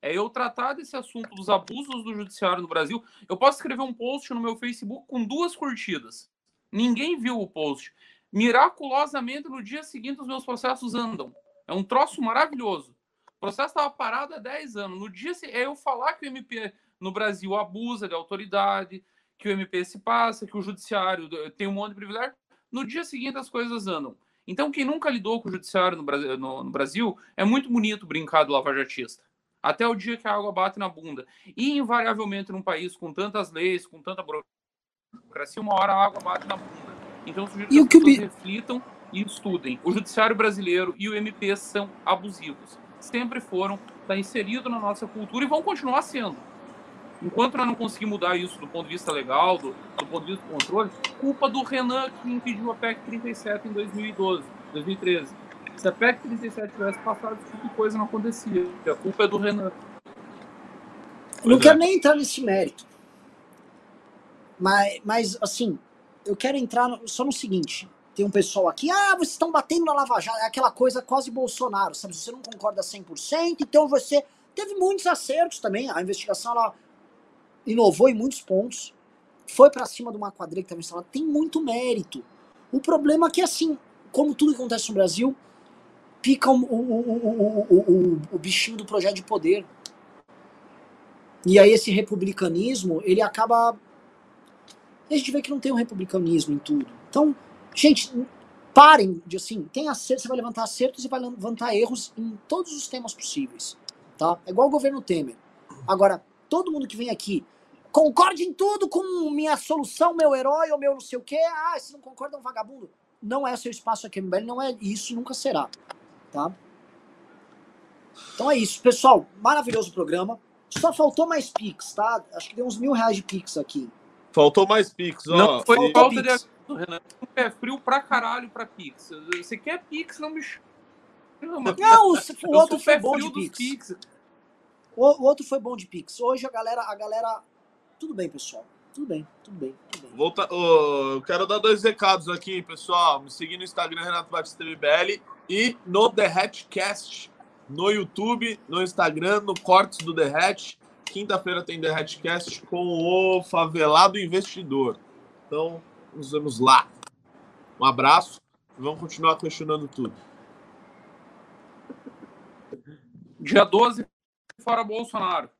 É eu tratar desse assunto dos abusos do judiciário no Brasil. Eu posso escrever um post no meu Facebook com 2 curtidas. Ninguém viu o post. Miraculosamente, no dia seguinte, os meus processos andam. É um troço maravilhoso. O processo estava parado há 10 anos. No dia seguinte, eu falar que o MP no Brasil abusa de autoridade, que o MP se passa, que o judiciário tem um monte de privilégio. No dia seguinte, as coisas andam. Então, quem nunca lidou com o judiciário no Brasil, é muito bonito brincar do lavajatista. Até o dia que a água bate na bunda. E, invariavelmente, num país com tantas leis, com tanta burocracia, uma hora a água bate na bunda. Então, sugiro que as pessoas reflitam e estudem. O judiciário brasileiro e o MP são abusivos. Sempre foram, está inserido na nossa cultura e vão continuar sendo. Enquanto nós não conseguimos mudar isso do ponto de vista legal, do ponto de vista do controle, culpa do Renan que impediu a PEC 37 em 2013. Se a PEC 37 tivesse passado, esse tipo de coisa não acontecia. A culpa é do Renan. Eu não quero nem entrar nesse mérito. Mas assim... Eu quero entrar só no seguinte, Tem um pessoal aqui, vocês estão batendo na Lava Jato, é aquela coisa quase Bolsonaro, sabe? Você não concorda 100%, então você... Teve muitos acertos também, a investigação ela inovou em muitos pontos, foi pra cima de uma quadrilha que estava instalada, tem muito mérito. O problema é que, assim, como tudo que acontece no Brasil, pica o bichinho do projeto de poder. E aí esse republicanismo, ele acaba... A gente vê que não tem um republicanismo em tudo. Então... Gente, parem de, assim, tem acerto, você vai levantar acertos e vai levantar erros em todos os temas possíveis, tá? É igual o governo Temer. Agora, todo mundo que vem aqui, concorde em tudo com minha solução, meu herói ou meu não sei o quê, se não concorda é um vagabundo. Não é seu espaço aqui, MBL, não é isso, nunca será, tá? Então é isso, pessoal, maravilhoso programa. Só faltou mais Pix, tá? Acho que deu uns R$1.000 de Pix aqui. Faltou mais Pix, ó. Não, foi falta de... Renan, é frio pra caralho pra Pix. Você quer Pix, não me chama. Não, o outro foi bom de Pix. O outro foi bom de Pix. Hoje a galera... Tudo bem, pessoal. Tudo bem. Eu quero dar 2 recados aqui, pessoal. Me seguir no Instagram, Renato Batista MBL, e no The Hatchcast. No YouTube, no Instagram, no Cortes do The Hatch. Quinta-feira tem The Hatchcast com o Favelado Investidor. Então... Nos vemos lá. Um abraço. Vamos continuar questionando tudo. Dia 12, fora Bolsonaro.